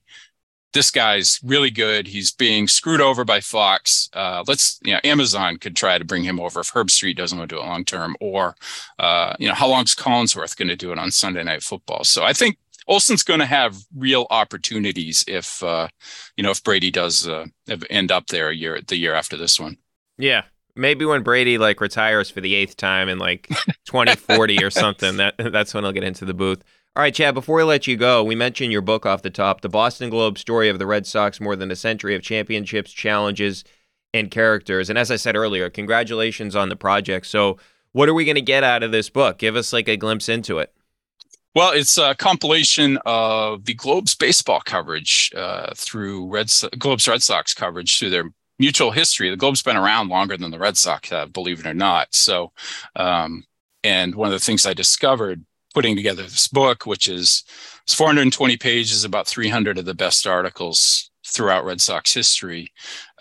this guy's really good. He's being screwed over by Fox. Uh, let's, you know, Amazon could try to bring him over if Herb Street doesn't want to do it long term, or, uh, you know, how long's Collinsworth going to do it on Sunday Night Football? So I think Olsen's going to have real opportunities if, uh, you know, if Brady does uh, end up there a year, the year after this one. Yeah. Maybe when Brady, like, retires for the eighth time in, like, twenty forty or something, that that's when he'll get into the booth. All right, Chad, before we let you go, we mentioned your book off the top, The Boston Globe Story of the Red Sox, More Than a Century of Championships, Challenges, and Characters. And as I said earlier, congratulations on the project. So what are we going to get out of this book? Give us, like, a glimpse into it. Well, it's a compilation of the Globe's baseball coverage uh, through Red so- Globe's Red Sox coverage through their mutual history. The Globe's been around longer than the Red Sox have, believe it or not. So, um, and one of the things I discovered putting together this book, which is it's four hundred twenty pages, about three hundred of the best articles throughout Red Sox history,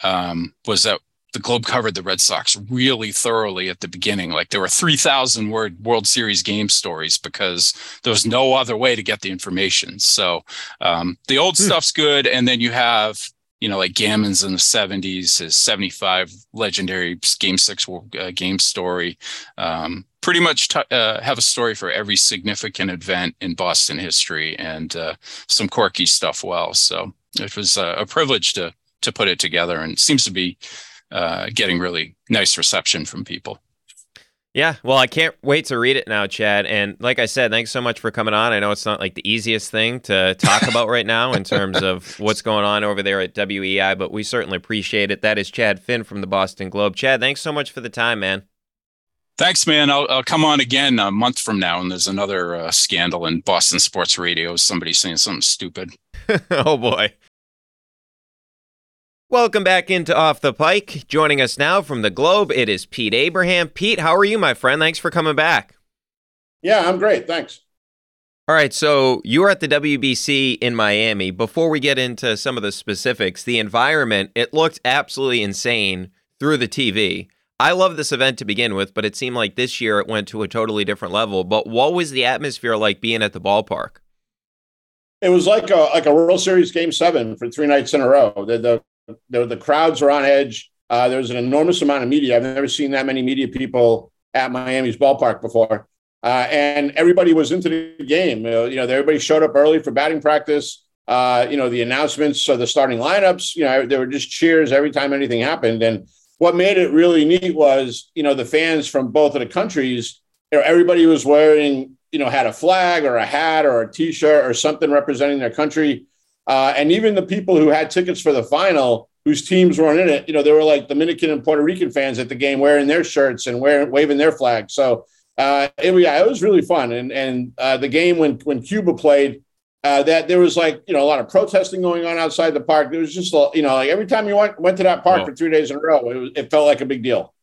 um, was that the Globe covered the Red Sox really thoroughly at the beginning. Like there were three thousand word World Series game stories because there was no other way to get the information. So um, the old hmm. stuff's good. And then you have, you know, like Gammons in the seventies, his seventy-five legendary game six uh, game story. Um, pretty much t- uh, have a story for every significant event in Boston history and uh, some quirky stuff. Well, so it was uh, a privilege to, to put it together, and it seems to be uh, getting really nice reception from people. Yeah. Well, I can't wait to read it now, Chad. And like I said, thanks so much for coming on. I know it's not like the easiest thing to talk about right now in terms of what's going on over there at W E I, but we certainly appreciate it. That is Chad Finn from the Boston Globe. Chad, thanks so much for the time, man. Thanks, man. I'll, I'll come on again a month from now, and there's another uh, scandal in Boston sports radio. Somebody saying something stupid. Oh, boy. Welcome back into Off the Pike. Joining us now from the Globe, it is Pete Abraham. Pete, how are you, my friend? Thanks for coming back. Yeah, I'm great. Thanks. All right, so you were at the W B C in Miami. Before we get into some of the specifics, the environment, it looked absolutely insane through the T V. I love this event to begin with, but it seemed like this year it went to a totally different level. But what was the atmosphere like being at the ballpark? It was like a, like a World Series Game seven for three nights in a row. The, the, the, the crowds were on edge. Uh, there was an enormous amount of media. I've never seen that many media people at Miami's ballpark before. Uh, and everybody was into the game. You know, you know, everybody showed up early for batting practice. Uh, you know, the announcements, so the starting lineups, you know, there were just cheers every time anything happened. And what made it really neat was, you know, the fans from both of the countries, you know, everybody was wearing, you know, had a flag or a hat or a T-shirt or something representing their country. Uh, and even the people who had tickets for the final, whose teams weren't in it, you know, they were like Dominican and Puerto Rican fans at the game wearing their shirts and wearing, waving their flag. So uh, it, yeah, it was really fun. And and uh, the game when when Cuba played, Uh, that there was like, you know, a lot of protesting going on outside the park. There was just, a, you know, like every time you went, went to that park oh. for three days in a row, it, was, it felt like a big deal.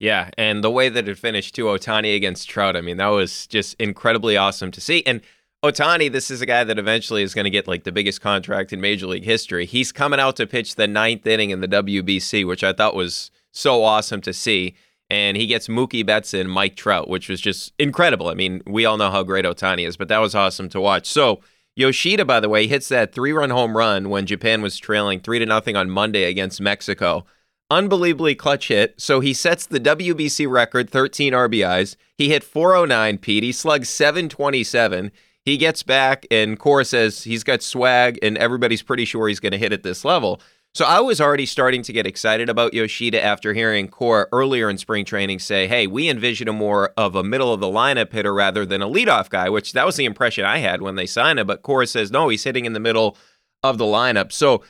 Yeah. And the way that it finished too, Ohtani against Trout. I mean, that was just incredibly awesome to see. And Ohtani, this is a guy that eventually is going to get like the biggest contract in Major League history. He's coming out to pitch the ninth inning in the W B C, which I thought was so awesome to see. And he gets Mookie Betts and Mike Trout, which was just incredible. I mean, we all know how great Ohtani is, but that was awesome to watch. So Yoshida, by the way, hits that three-run home run when Japan was trailing three to nothing on Monday against Mexico. Unbelievably clutch hit. So he sets the W B C record, thirteen R B Is. He hit four oh nine, Pete. He slugs seven twenty-seven. He gets back, and Cora says he's got swag, and everybody's pretty sure he's going to hit at this level. So I was already starting to get excited about Yoshida after hearing Cora earlier in spring training say, hey, we envision him more of a middle-of-the-lineup hitter rather than a leadoff guy, which that was the impression I had when they signed him. But Cora says, no, he's hitting in the middle of the lineup. So,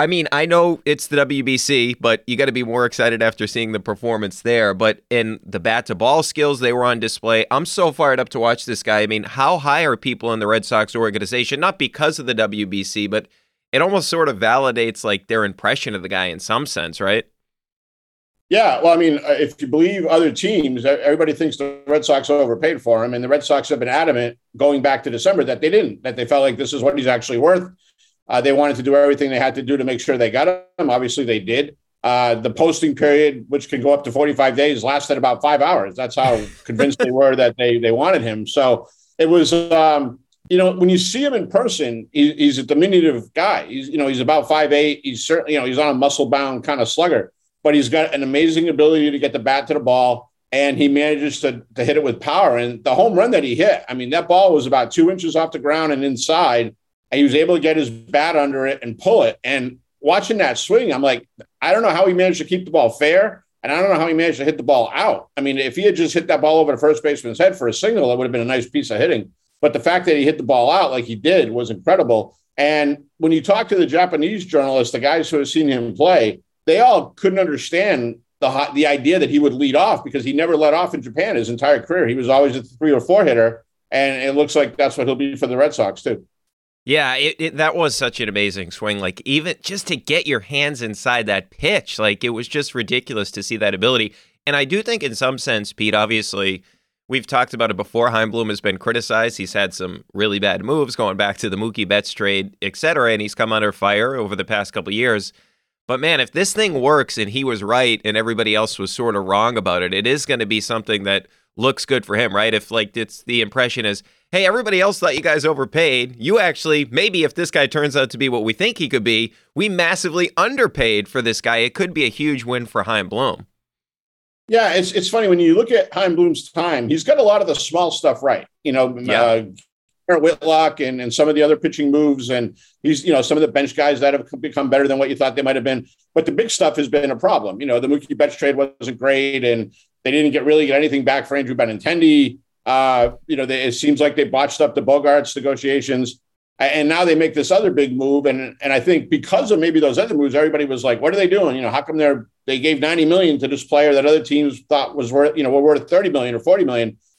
I mean, I know it's the W B C, but you got to be more excited after seeing the performance there. But in the bat-to-ball skills, they were on display. I'm so fired up to watch this guy. I mean, how high are people in the Red Sox organization? Not because of the W B C, but it almost sort of validates like their impression of the guy in some sense, right? Yeah, well, I mean, if you believe other teams, everybody thinks the Red Sox overpaid for him, and the Red Sox have been adamant going back to December that they didn't, that they felt like this is what he's actually worth. Uh, they wanted to do everything they had to do to make sure they got him. Obviously, they did. Uh, the posting period, which can go up to forty-five days, lasted about five hours. That's how convinced they were that they they wanted him. So it was um, – you know, when you see him in person, he, he's a diminutive guy. He's, you know, he's about five eight. He's certainly, you know, he's not a muscle-bound kind of slugger, but he's got an amazing ability to get the bat to the ball, and he manages to, to hit it with power. And the home run that he hit, I mean, that ball was about two inches off the ground and inside, and he was able to get his bat under it and pull it. And watching that swing, I'm like, I don't know how he managed to keep the ball fair, and I don't know how he managed to hit the ball out. I mean, if he had just hit that ball over the first baseman's head for a single, that would have been a nice piece of hitting. But the fact that he hit the ball out like he did was incredible. And when you talk to the Japanese journalists, the guys who have seen him play, they all couldn't understand the the idea that he would lead off because he never led off in Japan his entire career. He was always a three or four hitter, and it looks like that's what he'll be for the Red Sox too. Yeah, it, it, that was such an amazing swing. Like even just to get your hands inside that pitch, like it was just ridiculous to see that ability. And I do think in some sense, Pete, obviously, We've talked about it before. Heinblum has been criticized. He's had some really bad moves going back to the Mookie Betts trade, et cetera, and he's come under fire over the past couple of years. But, man, if this thing works and he was right and everybody else was sort of wrong about it, it is going to be something that looks good for him, right? If, like, it's the impression is, hey, everybody else thought you guys overpaid. You actually, maybe if this guy turns out to be what we think he could be, we massively underpaid for this guy. It could be a huge win for Heinblum. Yeah, it's it's funny. When you look at Heinblum's time, he's got a lot of the small stuff right. You know, yeah. uh, Garrett Whitlock and, and some of the other pitching moves, and he's, you know, some of the bench guys that have become better than what you thought they might have been. But the big stuff has been a problem. You know, the Mookie Betts trade wasn't great, and they didn't get really get anything back for Andrew Benintendi. Uh, you know, they, it seems like they botched up the Bogarts negotiations. And now they make this other big move. And and I think because of maybe those other moves, everybody was like, what are they doing? You know, how come they're they gave ninety million dollars to this player that other teams thought was worth, you know, were worth thirty million dollars or forty million dollars.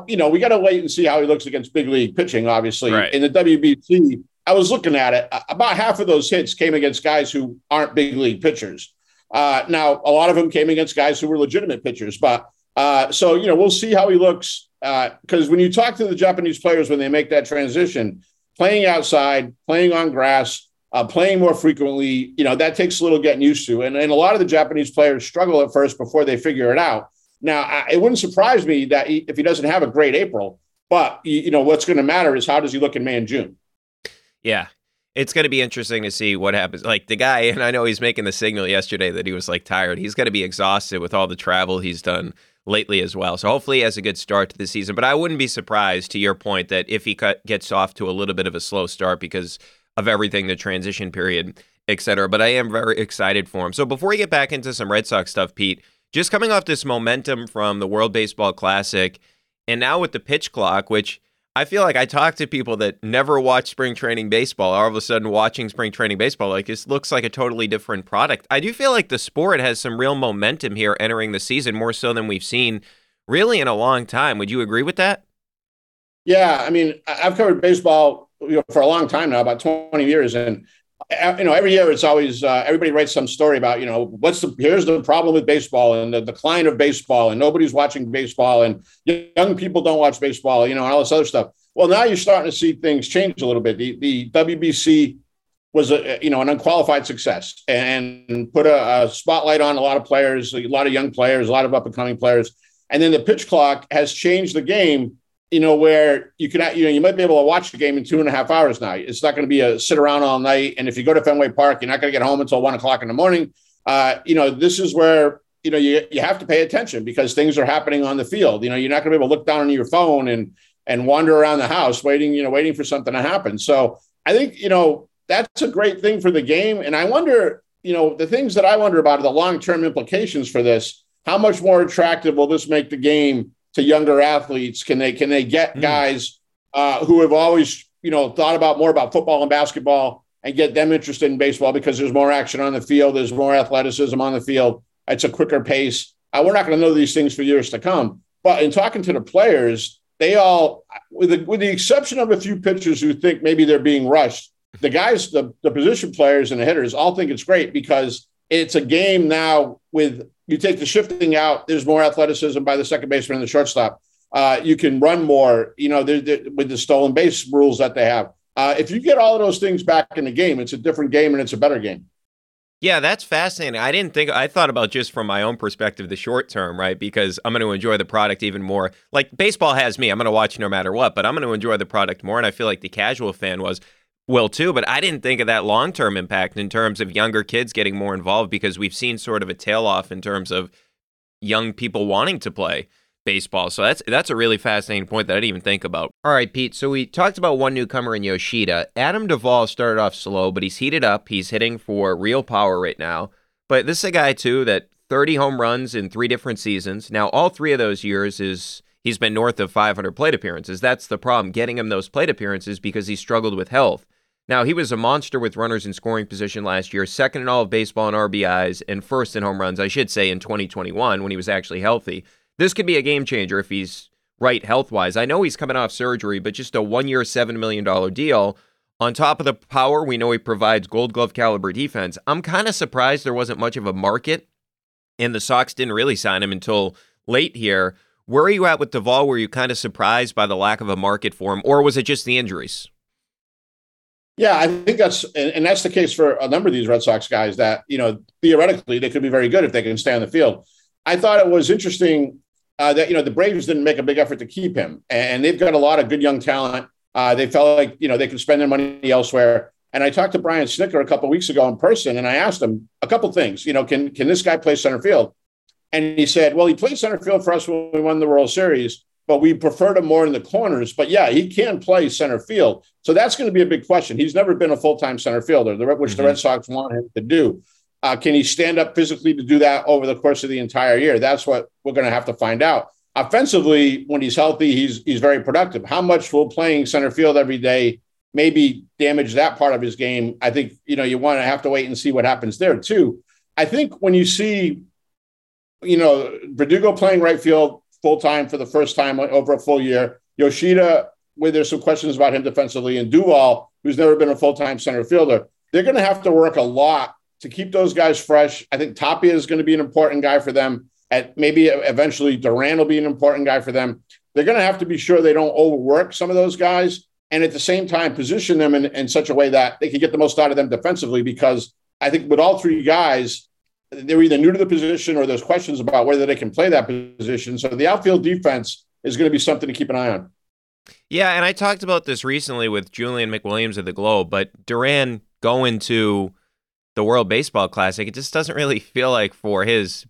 Now, you know, we got to wait and see how he looks against big league pitching, obviously. Right. In the W B C, I was looking at it. About half of those hits came against guys who aren't big league pitchers. Uh, now, a lot of them came against guys who were legitimate pitchers. But uh, so, you know, we'll see how he looks. Because uh, when you talk to the Japanese players when they make that transition, playing outside, playing on grass, uh, playing more frequently, you know, that takes a little getting used to. And, and a lot of the Japanese players struggle at first before they figure it out. Now, I, it wouldn't surprise me that he, if he doesn't have a great April, but, you, you know, what's going to matter is how does he look in May and June? Yeah, it's going to be interesting to see what happens. Like the guy, and I know he's making the signal yesterday that he was like tired. He's going to be exhausted with all the travel he's done lately as well. So hopefully he has a good start to the season. But I wouldn't be surprised, to your point, that if he cut, gets off to a little bit of a slow start because of everything, the transition period, et cetera. But I am very excited for him. So before we get back into some Red Sox stuff, Pete, just coming off this momentum from the World Baseball Classic and now with the pitch clock, which I feel like I talk to people that never watch spring training baseball, all of a sudden watching spring training baseball, like this looks like a totally different product. I do feel like the sport has some real momentum here entering the season, more so than we've seen really in a long time. Would you agree with that? Yeah, I mean, I've covered baseball, you know, for a long time now, about twenty years. And, you know, every year it's always uh, everybody writes some story about, you know, what's the here's the problem with baseball and the decline of baseball and nobody's watching baseball and young people don't watch baseball, you know, and all this other stuff. Well, now you're starting to see things change a little bit. The, the W B C was, a, you know, an unqualified success and put a, a spotlight on a lot of players, a lot of young players, a lot of up and coming players. And then the pitch clock has changed the game, you know, where you can, you know, you might be able to watch the game in two and a half hours now. It's not going to be a sit around all night. And if you go to Fenway Park, you're not going to get home until one o'clock in the morning. Uh, you know, this is where, you know, you, you have to pay attention because things are happening on the field. You know, you're not going to be able to look down on your phone and, and wander around the house waiting, you know, waiting for something to happen. So I think, you know, that's a great thing for the game. And I wonder, you know, the things that I wonder about are the long-term implications for this. How much more attractive will this make the game to younger athletes? Can they can they get guys uh, who have always, you know, thought about more about football and basketball and get them interested in baseball because there's more action on the field, there's more athleticism on the field, it's a quicker pace. Uh, we're not going to know these things for years to come. But in talking to the players, they all, with the, with the exception of a few pitchers who think maybe they're being rushed, the guys, the, the position players and the hitters all think it's great because it's a game now with, you take the shifting out, there's more athleticism by the second baseman and the shortstop. Uh, you can run more, you know, they're, they're, with the stolen base rules that they have. Uh, if you get all of those things back in the game, it's a different game and it's a better game. Yeah, that's fascinating. I didn't think, I thought about just from my own perspective, the short term, right? Because I'm going to enjoy the product even more. Like baseball has me, I'm going to watch no matter what, but I'm going to enjoy the product more. And I feel like the casual fan was, well, too, but I didn't think of that long-term impact in terms of younger kids getting more involved because we've seen sort of a tail off in terms of young people wanting to play baseball. So that's that's a really fascinating point that I didn't even think about. All right, Pete, so we talked about one newcomer in Yoshida. Adam Duvall started off slow, but he's heated up. He's hitting for real power right now. But this is a guy, too, that thirty home runs in three different seasons. Now, all three of those years is he's been north of five hundred plate appearances. That's the problem, getting him those plate appearances because he struggled with health. Now, he was a monster with runners in scoring position last year, second in all of baseball in R B Is, and first in home runs, I should say, in twenty twenty-one when he was actually healthy. This could be a game changer if he's right health-wise. I know he's coming off surgery, but just a one-year, seven million dollars deal. On top of the power, we know he provides gold glove caliber defense. I'm kind of surprised there wasn't much of a market, and the Sox didn't really sign him until late here Where are you at with Duvall? Were you kind of surprised by the lack of a market for him, or was it just the injuries? Yeah, I think that's and, and that's the case for a number of these Red Sox guys that, you know, theoretically they could be very good if they can stay on the field. I thought it was interesting uh, that, you know, the Braves didn't make a big effort to keep him, and they've got a lot of good young talent. Uh, they felt like, you know, they could spend their money elsewhere. And I talked to Brian Snicker a couple of weeks ago in person, and I asked him a couple of things. You know, can can this guy play center field? And he said, well, he played center field for us when we won the World Series, but we preferred him more in the corners. But, yeah, he can play center field. So that's going to be a big question. He's never been a full-time center fielder, which mm-hmm. the Red Sox want him to do. Uh, can he stand up physically to do that over the course of the entire year? That's what we're going to have to find out. Offensively, when he's healthy, he's he's very productive. How much will playing center field every day maybe damage that part of his game? I think, you know, you want to have to wait and see what happens there, too. I think when you see, you know, Verdugo playing right field full-time for the first time over a full year, Yoshida, where there's some questions about him defensively, and Duvall, who's never been a full-time center fielder, they're going to have to work a lot to keep those guys fresh. I think Tapia is going to be an important guy for them. At maybe eventually Duran will be an important guy for them. They're going to have to be sure they don't overwork some of those guys, and at the same time position them in, in such a way that they can get the most out of them defensively, because I think with all three guys, they're either new to the position or there's questions about whether they can play that position. So the outfield defense is going to be something to keep an eye on. Yeah, and I talked about this recently with Julian McWilliams of the Globe, but Duran going to the World Baseball Classic, it just doesn't really feel like for his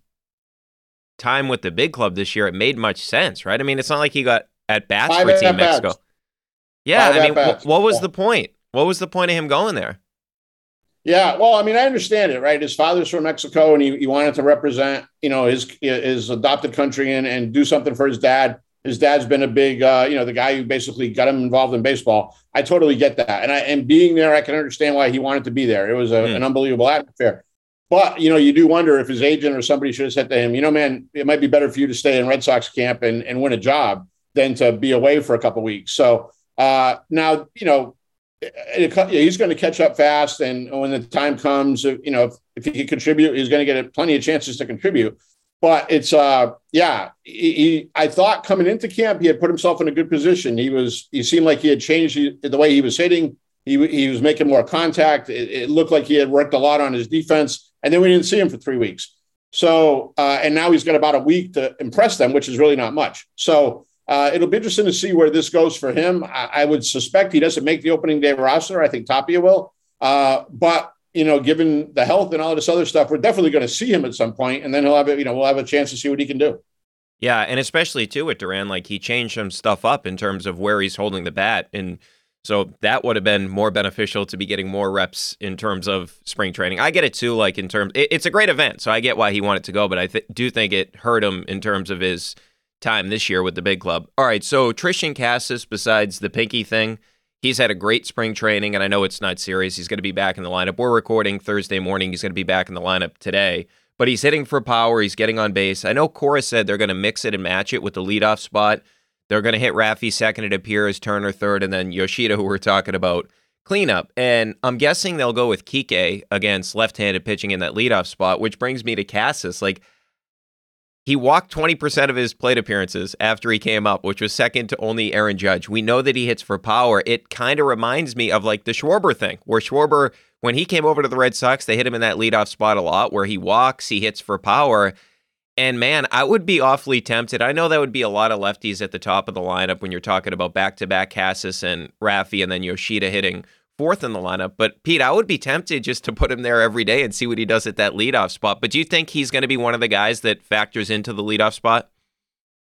time with the big club this year, it made much sense, right? I mean, it's not like he got at-bats for Team Mexico. Yeah, I mean, what, what was the point? What was the point of him going there? Yeah, well, I mean, I understand it, right? His father's from Mexico, and he, he wanted to represent, you know, his his adopted country and, and do something for his dad. His dad's been a big, uh, you know, the guy who basically got him involved in baseball. I totally get that. And I and being there, I can understand why he wanted to be there. It was a, mm. an unbelievable atmosphere. But, you know, you do wonder if his agent or somebody should have said to him, you know, man, it might be better for you to stay in Red Sox camp and, and win a job than to be away for a couple of weeks. So uh, now, you know, he's going to catch up fast, and when the time comes, you know, if, if he can contribute, he's going to get plenty of chances to contribute. But it's, uh, yeah, he, he, I thought coming into camp, he had put himself in a good position. He was, he seemed like he had changed the way he was hitting. He he was making more contact. It, it looked like he had worked a lot on his defense, and then we didn't see him for three weeks. So, uh, and now he's got about a week to impress them, which is really not much. So, Uh, it'll be interesting to see where this goes for him. I, I would suspect he doesn't make the opening day roster. I think Tapia will. Uh, but, you know, given the health and all this other stuff, we're definitely going to see him at some point, and then he'll have, you know, we'll have a chance to see what he can do. Yeah, and especially, too, with Duran, like, he changed some stuff up in terms of where he's holding the bat. And so that would have been more beneficial to be getting more reps in terms of spring training. I get it, too, like, in terms it, – it's a great event, so I get why he wanted to go, but I th- do think it hurt him in terms of his – time this year with the big club. All right, so Trishan Cassis, besides the pinky thing, he's had a great spring training, and I know it's not serious. He's going to be back in the lineup. We're recording Thursday morning. He's going to be back in the lineup today, but he's hitting for power. He's getting on base. I know Cora said they're going to mix it and match it with the leadoff spot. They're going to hit Raffy second, it appears, Turner third, and then Yoshida, who we're talking about, cleanup. And I'm guessing they'll go with Kike against left-handed pitching in that leadoff spot, which brings me to Cassis. Like, he walked twenty percent of his plate appearances after he came up, which was second to only Aaron Judge. We know that he hits for power. It kind of reminds me of like the Schwarber thing, where Schwarber, when he came over to the Red Sox, they hit him in that leadoff spot a lot, where he walks, he hits for power. And man, I would be awfully tempted. I know that would be a lot of lefties at the top of the lineup when you're talking about back-to-back Cassis and Raffy and then Yoshida hitting fourth in the lineup. But Pete, I would be tempted just to put him there every day and see what he does at that leadoff spot. But do you think he's going to be one of the guys that factors into the leadoff spot?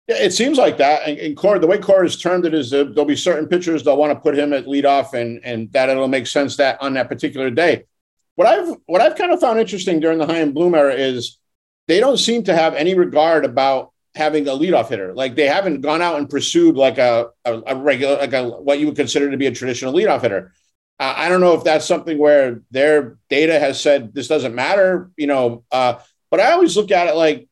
Yeah, it seems like that. And, and Cora, the way Cora has termed it is there'll be certain pitchers they'll want to put him at leadoff, and and that it'll make sense that on that particular day. What I've what I've kind of found interesting during the Chaim Bloom era is they don't seem to have any regard about having a leadoff hitter. Like, they haven't gone out and pursued like a a, a regular like a, what you would consider to be a traditional leadoff hitter. I don't know if that's something where their data has said this doesn't matter, you know, uh, but I always look at it like,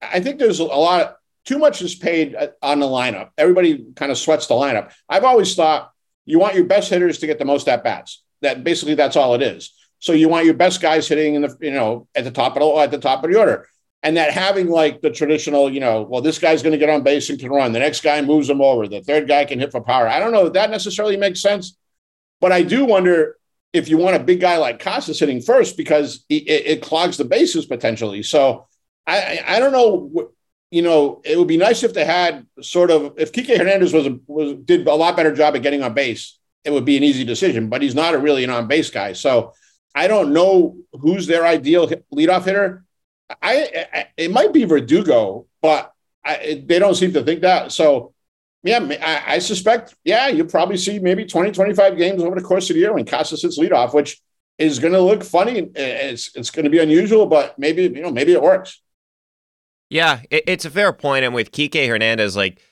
I think there's a lot of, too much is paid on the lineup. Everybody kind of sweats the lineup. I've always thought you want your best hitters to get the most at-bats. That basically that's all it is. So you want your best guys hitting in the, you know, at the top of the, at the top of the order. And that having like the traditional, you know, well, this guy's going to get on base and can run. The next guy moves him over. The third guy can hit for power. I don't know that that necessarily makes sense. But I do wonder if you want a big guy like Costas hitting first, because it, it clogs the bases potentially. So I, I don't know. You know, it would be nice if they had sort of, if Kike Hernandez was, a, was did a lot better job at getting on base, it would be an easy decision. But he's not a really an on base guy. So I don't know who's their ideal leadoff hitter. I, I it might be Verdugo, but I, they don't seem to think that. So, yeah, I, I suspect, yeah, you'll probably see maybe twenty, twenty-five games over the course of the year when Costas hits leadoff, which is going to look funny. It's it's going to be unusual, but maybe, you know, maybe it works. Yeah, it, it's a fair point. And with Kike Hernandez, like,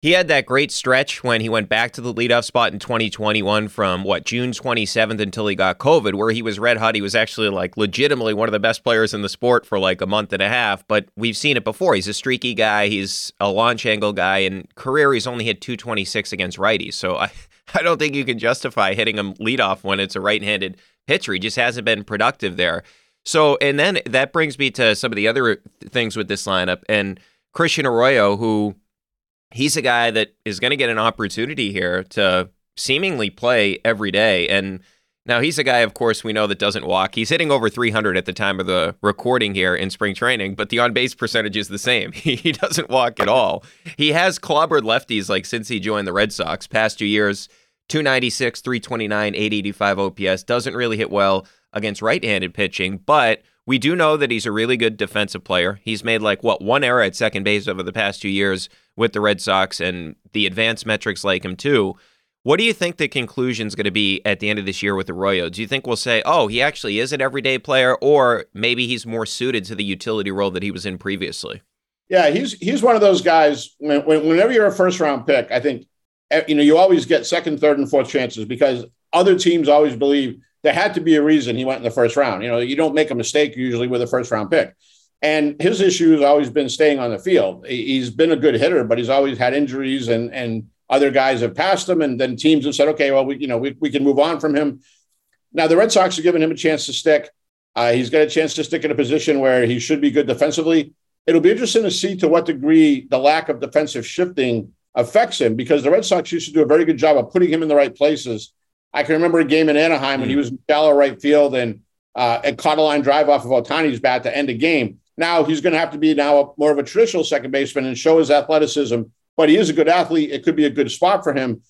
he had that great stretch when he went back to the leadoff spot in twenty twenty-one from, what, June twenty-seventh until he got COVID, where he was red hot. He was actually, like, legitimately one of the best players in the sport for, like, a month and a half. But we've seen it before. He's a streaky guy. He's a launch angle guy. In career, he's only hit two twenty-six against righties. So I, I don't think you can justify hitting him leadoff when it's a right-handed pitcher. He just hasn't been productive there. So, and then that brings me to some of the other things with this lineup. And Christian Arroyo, who... he's a guy that is going to get an opportunity here to seemingly play every day. And now he's a guy, of course, we know that doesn't walk. He's hitting over three hundred at the time of the recording here in spring training, but the on-base percentage is the same. He doesn't walk at all. He has clobbered lefties like since he joined the Red Sox. Past two years, two ninety-six, three twenty-nine, eight eighty-five O P S. Doesn't really hit well against right-handed pitching, but... we do know that he's a really good defensive player. He's made, like, what, one error at second base over the past two years with the Red Sox, and the advanced metrics like him, too. What do you think the conclusion's going to be at the end of this year with Arroyo? Do you think we'll say, oh, he actually is an everyday player, or maybe he's more suited to the utility role that he was in previously? Yeah, he's he's one of those guys, when, whenever you're a first-round pick, I think, you know, you always get second, third, and fourth chances because other teams always believe there had to be a reason he went in the first round. You know, you don't make a mistake usually with a first round pick. And his issue has always been staying on the field. He's been a good hitter, but he's always had injuries and, and other guys have passed him. And then teams have said, okay, well, we, you know, we, we can move on from him. Now the Red Sox are giving him a chance to stick. Uh, he's got a chance to stick in a position where he should be good defensively. It'll be interesting to see to what degree the lack of defensive shifting affects him, because the Red Sox used to do a very good job of putting him in the right places. I can remember a game in Anaheim when he was in shallow right field and uh, and caught a line drive off of Ohtani's bat to end a game. Now he's going to have to be now a, more of a traditional second baseman and show his athleticism, but he is a good athlete. It could be a good spot for him.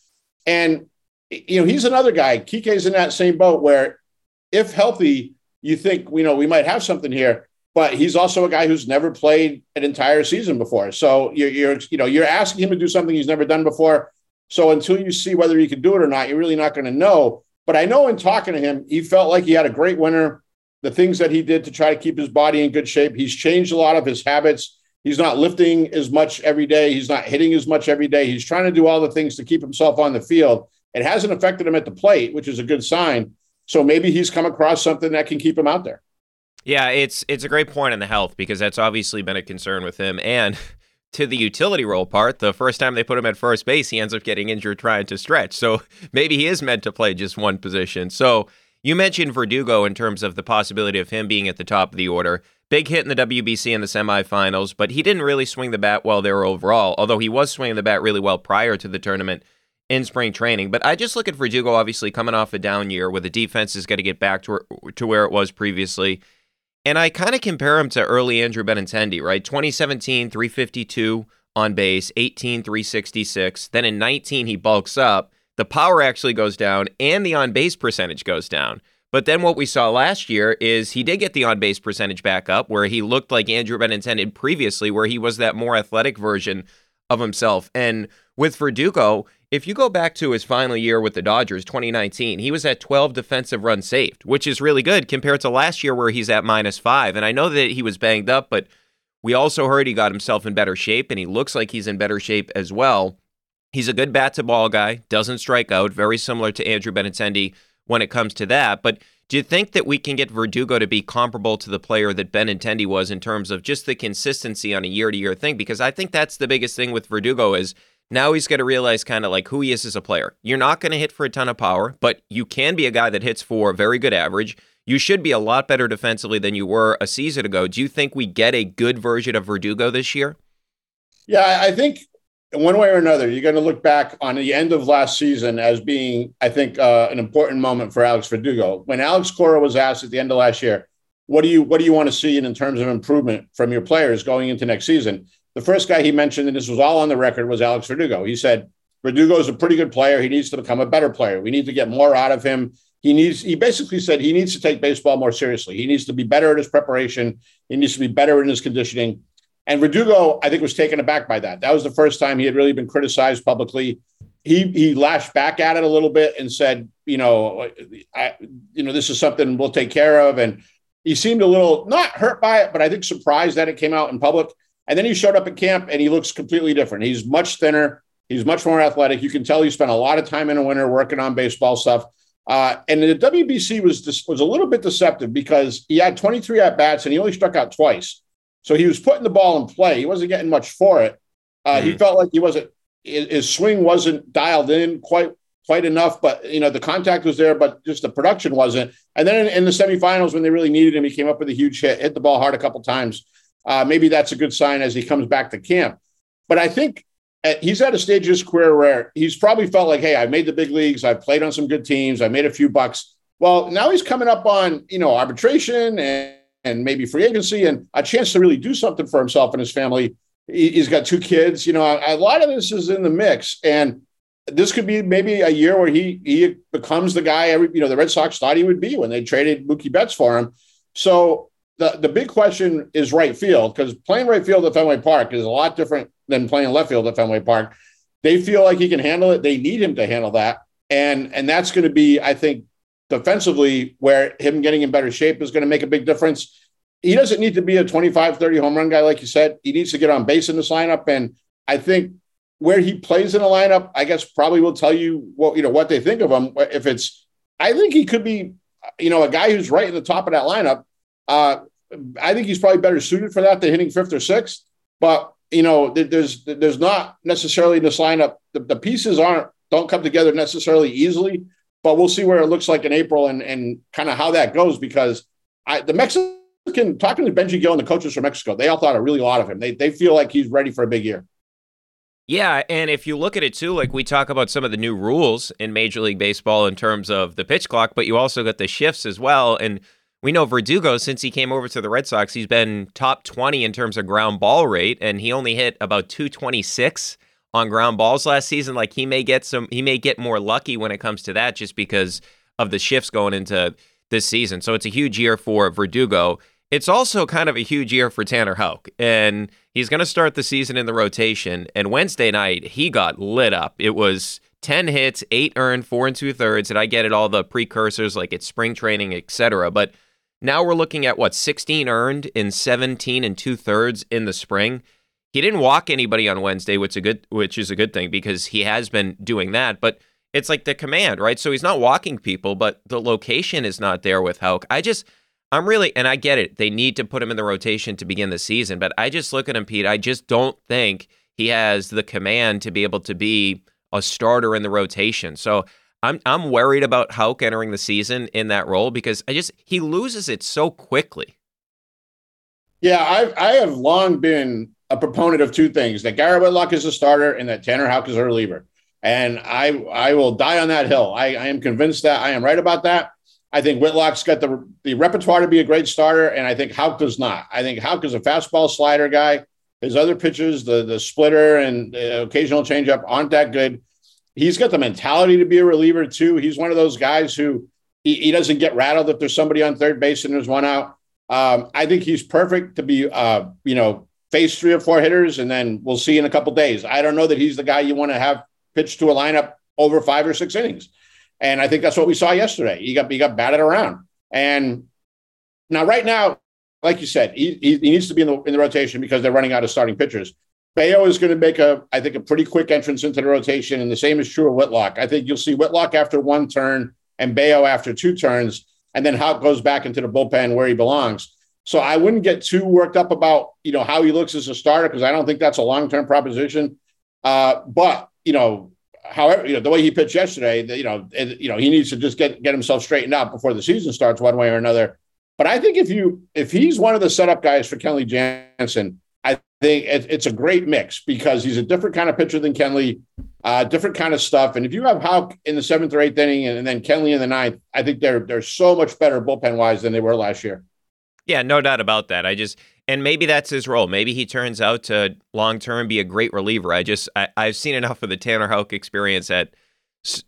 And, you know, he's another guy. Kike's in that same boat where if healthy, you think, you know, we might have something here, but he's also a guy who's never played an entire season before. So you're, you're you know, you're asking him to do something he's never done before. So until you see whether he can do it or not, you're really not going to know. But I know in talking to him, he felt like he had a great winter. The things that he did to try to keep his body in good shape, he's changed a lot of his habits. He's not lifting as much every day. He's not hitting as much every day. He's trying to do all the things to keep himself on the field. It hasn't affected him at the plate, which is a good sign. So maybe he's come across something that can keep him out there. Yeah, it's it's a great point on the health, because that's obviously been a concern with him. And to the utility role part, the first time they put him at first base, he ends up getting injured trying to stretch. So maybe he is meant to play just one position. So you mentioned Verdugo in terms of the possibility of him being at the top of the order. Big hit in the W B C in the semifinals, but he didn't really swing the bat well there overall, although he was swinging the bat really well prior to the tournament in spring training. But I just look at Verdugo, obviously, coming off a down year where the defense is going to get back to, to where it was previously. And I kind of compare him to early Andrew Benintendi, right? twenty seventeen, three fifty-two on base, eighteen, three sixty-six. Then in nineteen, he bulks up. The power actually goes down, and the on-base percentage goes down. But then what we saw last year is he did get the on-base percentage back up, where he looked like Andrew Benintendi previously, where he was that more athletic version of himself. And with Verdugo, if you go back to his final year with the Dodgers, twenty nineteen, he was at twelve defensive runs saved, which is really good compared to last year where he's at minus five. And I know that he was banged up, but we also heard he got himself in better shape, and he looks like he's in better shape as well. He's a good bat-to-ball guy, doesn't strike out, very similar to Andrew Benintendi when it comes to that. But do you think that we can get Verdugo to be comparable to the player that Benintendi was in terms of just the consistency on a year-to-year thing? Because I think that's the biggest thing with Verdugo is, now he's going to realize kind of like who he is as a player. You're not going to hit for a ton of power, but you can be a guy that hits for a very good average. You should be a lot better defensively than you were a season ago. Do you think we get a good version of Verdugo this year? Yeah, I think one way or another, you're going to look back on the end of last season as being, I think, uh, an important moment for Alex Verdugo. When Alex Cora was asked at the end of last year, what do you what do you want to see in, in terms of improvement from your players going into next season? The first guy he mentioned, and this was all on the record, was Alex Verdugo. He said, Verdugo is a pretty good player. He needs to become a better player. We need to get more out of him. He needs. He basically said he needs to take baseball more seriously. He needs to be better at his preparation. He needs to be better in his conditioning. And Verdugo, I think, was taken aback by that. That was the first time he had really been criticized publicly. He he lashed back at it a little bit and said, you know, I, you know, this is something we'll take care of. And he seemed a little not hurt by it, but I think surprised that it came out in public. And then he showed up at camp and he looks completely different. He's much thinner. He's much more athletic. You can tell he spent a lot of time in the winter working on baseball stuff. Uh, and the W B C was dis- was a little bit deceptive because he had twenty-three at-bats and he only struck out twice. So he was putting the ball in play. He wasn't getting much for it. Uh, mm-hmm. He felt like he wasn't, his swing wasn't dialed in quite quite enough, but, you know, the contact was there, but just the production wasn't. And then in, in the semifinals, when they really needed him, he came up with a huge hit, hit the ball hard a couple times. Uh, maybe that's a good sign as he comes back to camp. But I think at, he's at a stage of his career where he's probably felt like, hey, I've made the big leagues. I've played on some good teams. I made a few bucks. Well, now he's coming up on, you know, arbitration and, and maybe free agency and a chance to really do something for himself and his family. He's got two kids, you know, a, a lot of this is in the mix. And this could be maybe a year where he he becomes the guy, every, you know, the Red Sox thought he would be when they traded Mookie Betts for him. So the, the big question is right field, because playing right field at Fenway Park is a lot different than playing left field at Fenway Park. They feel like he can handle it. They need him to handle that. And, and that's going to be, I think, defensively, where him getting in better shape is going to make a big difference. He doesn't need to be a twenty-five, thirty home run guy, like you said. He needs to get on base in this lineup. And I think where he plays in the lineup, I guess probably will tell you what, you know, what they think of him. If it's, I think he could be, you know, a guy who's right at the top of that lineup. Uh, I think he's probably better suited for that than hitting fifth or sixth, but you know, there's, there's not necessarily in this lineup. The, the pieces aren't, don't come together necessarily easily. But we'll see where it looks like in April and, and kind of how that goes, because I, the Mexican, talking to Benji Gill and the coaches from Mexico, they all thought a really lot of him. They they feel like he's ready for a big year. Yeah, and if you look at it too, like we talk about some of the new rules in Major League Baseball in terms of the pitch clock, but you also got the shifts as well. And we know Verdugo, since he came over to the Red Sox, he's been top twenty in terms of ground ball rate, and he only hit about two twenty-six on ground balls last season. Like he may get some, he may get more lucky when it comes to that, just because of the shifts going into this season. So it's a huge year for Verdugo. It's also kind of a huge year for Tanner Houck, and he's going to start the season in the rotation. And Wednesday night he got lit up. It was ten hits, eight earned, four and two thirds. And I get it, all the precursors, like it's spring training, et cetera. But now we're looking at what, sixteen earned and seventeen and two thirds in the spring. He didn't walk anybody on Wednesday, which is a good, which is a good thing because he has been doing that. But it's like the command, right? So he's not walking people, but the location is not there with Houck. I just, I'm really, and I get it. They need to put him in the rotation to begin the season. But I just look at him, Pete. I just don't think he has the command to be able to be a starter in the rotation. So I'm, I'm worried about Houck entering the season in that role because I just, he loses it so quickly. Yeah, I've, I have long been a proponent of two things, that Garrett Whitlock is a starter and that Tanner Houck is a reliever. And I I will die on that hill. I, I am convinced that I am right about that. I think Whitlock's got the, the repertoire to be a great starter, and I think Houck does not. I think Houck is a fastball slider guy. His other pitches, the, the splitter and the occasional changeup aren't that good. He's got the mentality to be a reliever too. He's one of those guys who he, he doesn't get rattled if there's somebody on third base and there's one out. Um, I think he's perfect to be, uh, you know, face three or four hitters, and then we'll see in a couple days. I don't know that he's the guy you want to have pitch to a lineup over five or six innings. And I think that's what we saw yesterday. He got he got batted around. And now right now, like you said, he, he needs to be in the, in the rotation because they're running out of starting pitchers. Bayo is going to make, a, I think, a pretty quick entrance into the rotation, and the same is true of Whitlock. I think you'll see Whitlock after one turn and Bayo after two turns, and then Houck goes back into the bullpen where he belongs. So I wouldn't get too worked up about, you know, how he looks as a starter, because I don't think that's a long-term proposition. Uh, but, you know, however, you know, the way he pitched yesterday, you know, and, you know, he needs to just get, get himself straightened out before the season starts one way or another. But I think if you if he's one of the setup guys for Kenley Jansen, I think it, it's a great mix because he's a different kind of pitcher than Kenley, uh, different kind of stuff. And if you have Houck in the seventh or eighth inning and, and then Kenley in the ninth, I think they're they're so much better bullpen wise than they were last year. Yeah, no doubt about that. I just and maybe that's his role. Maybe he turns out to long term be a great reliever. I just I, I've seen enough of the Tanner Houck experience at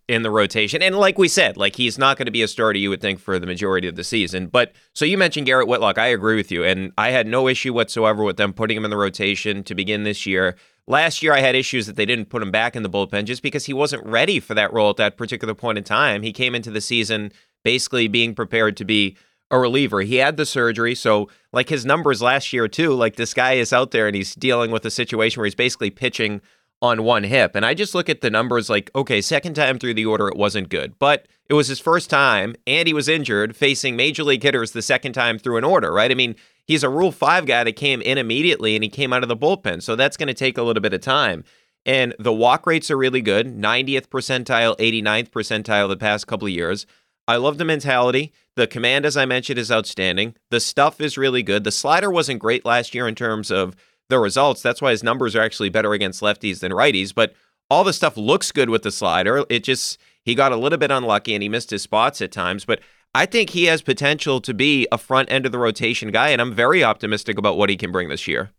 in the rotation. And like we said, like he's not going to be a starter, you would think, for the majority of the season. But so you mentioned Garrett Whitlock. I agree with you. And I had no issue whatsoever with them putting him in the rotation to begin this year. Last year, I had issues that they didn't put him back in the bullpen just because he wasn't ready for that role at that particular point in time. He came into the season basically being prepared to be a reliever. He had the surgery. So like his numbers last year, too, like this guy is out there and he's dealing with a situation where he's basically pitching on one hip. And I just look at the numbers like, okay, second time through the order, it wasn't good. But it was his first time, and he was injured, facing major league hitters the second time through an order, right? I mean, he's a Rule five guy that came in immediately, and he came out of the bullpen. So that's going to take a little bit of time. And the walk rates are really good, ninetieth percentile, eighty-ninth percentile the past couple of years. I love the mentality. The command, as I mentioned, is outstanding. The stuff is really good. The slider wasn't great last year in terms of the results. That's why his numbers are actually better against lefties than righties, but all the stuff looks good with the slider. It just, he got a little bit unlucky and he missed his spots at times, but I think he has potential to be a front end of the rotation guy, and I'm very optimistic about what he can bring this year.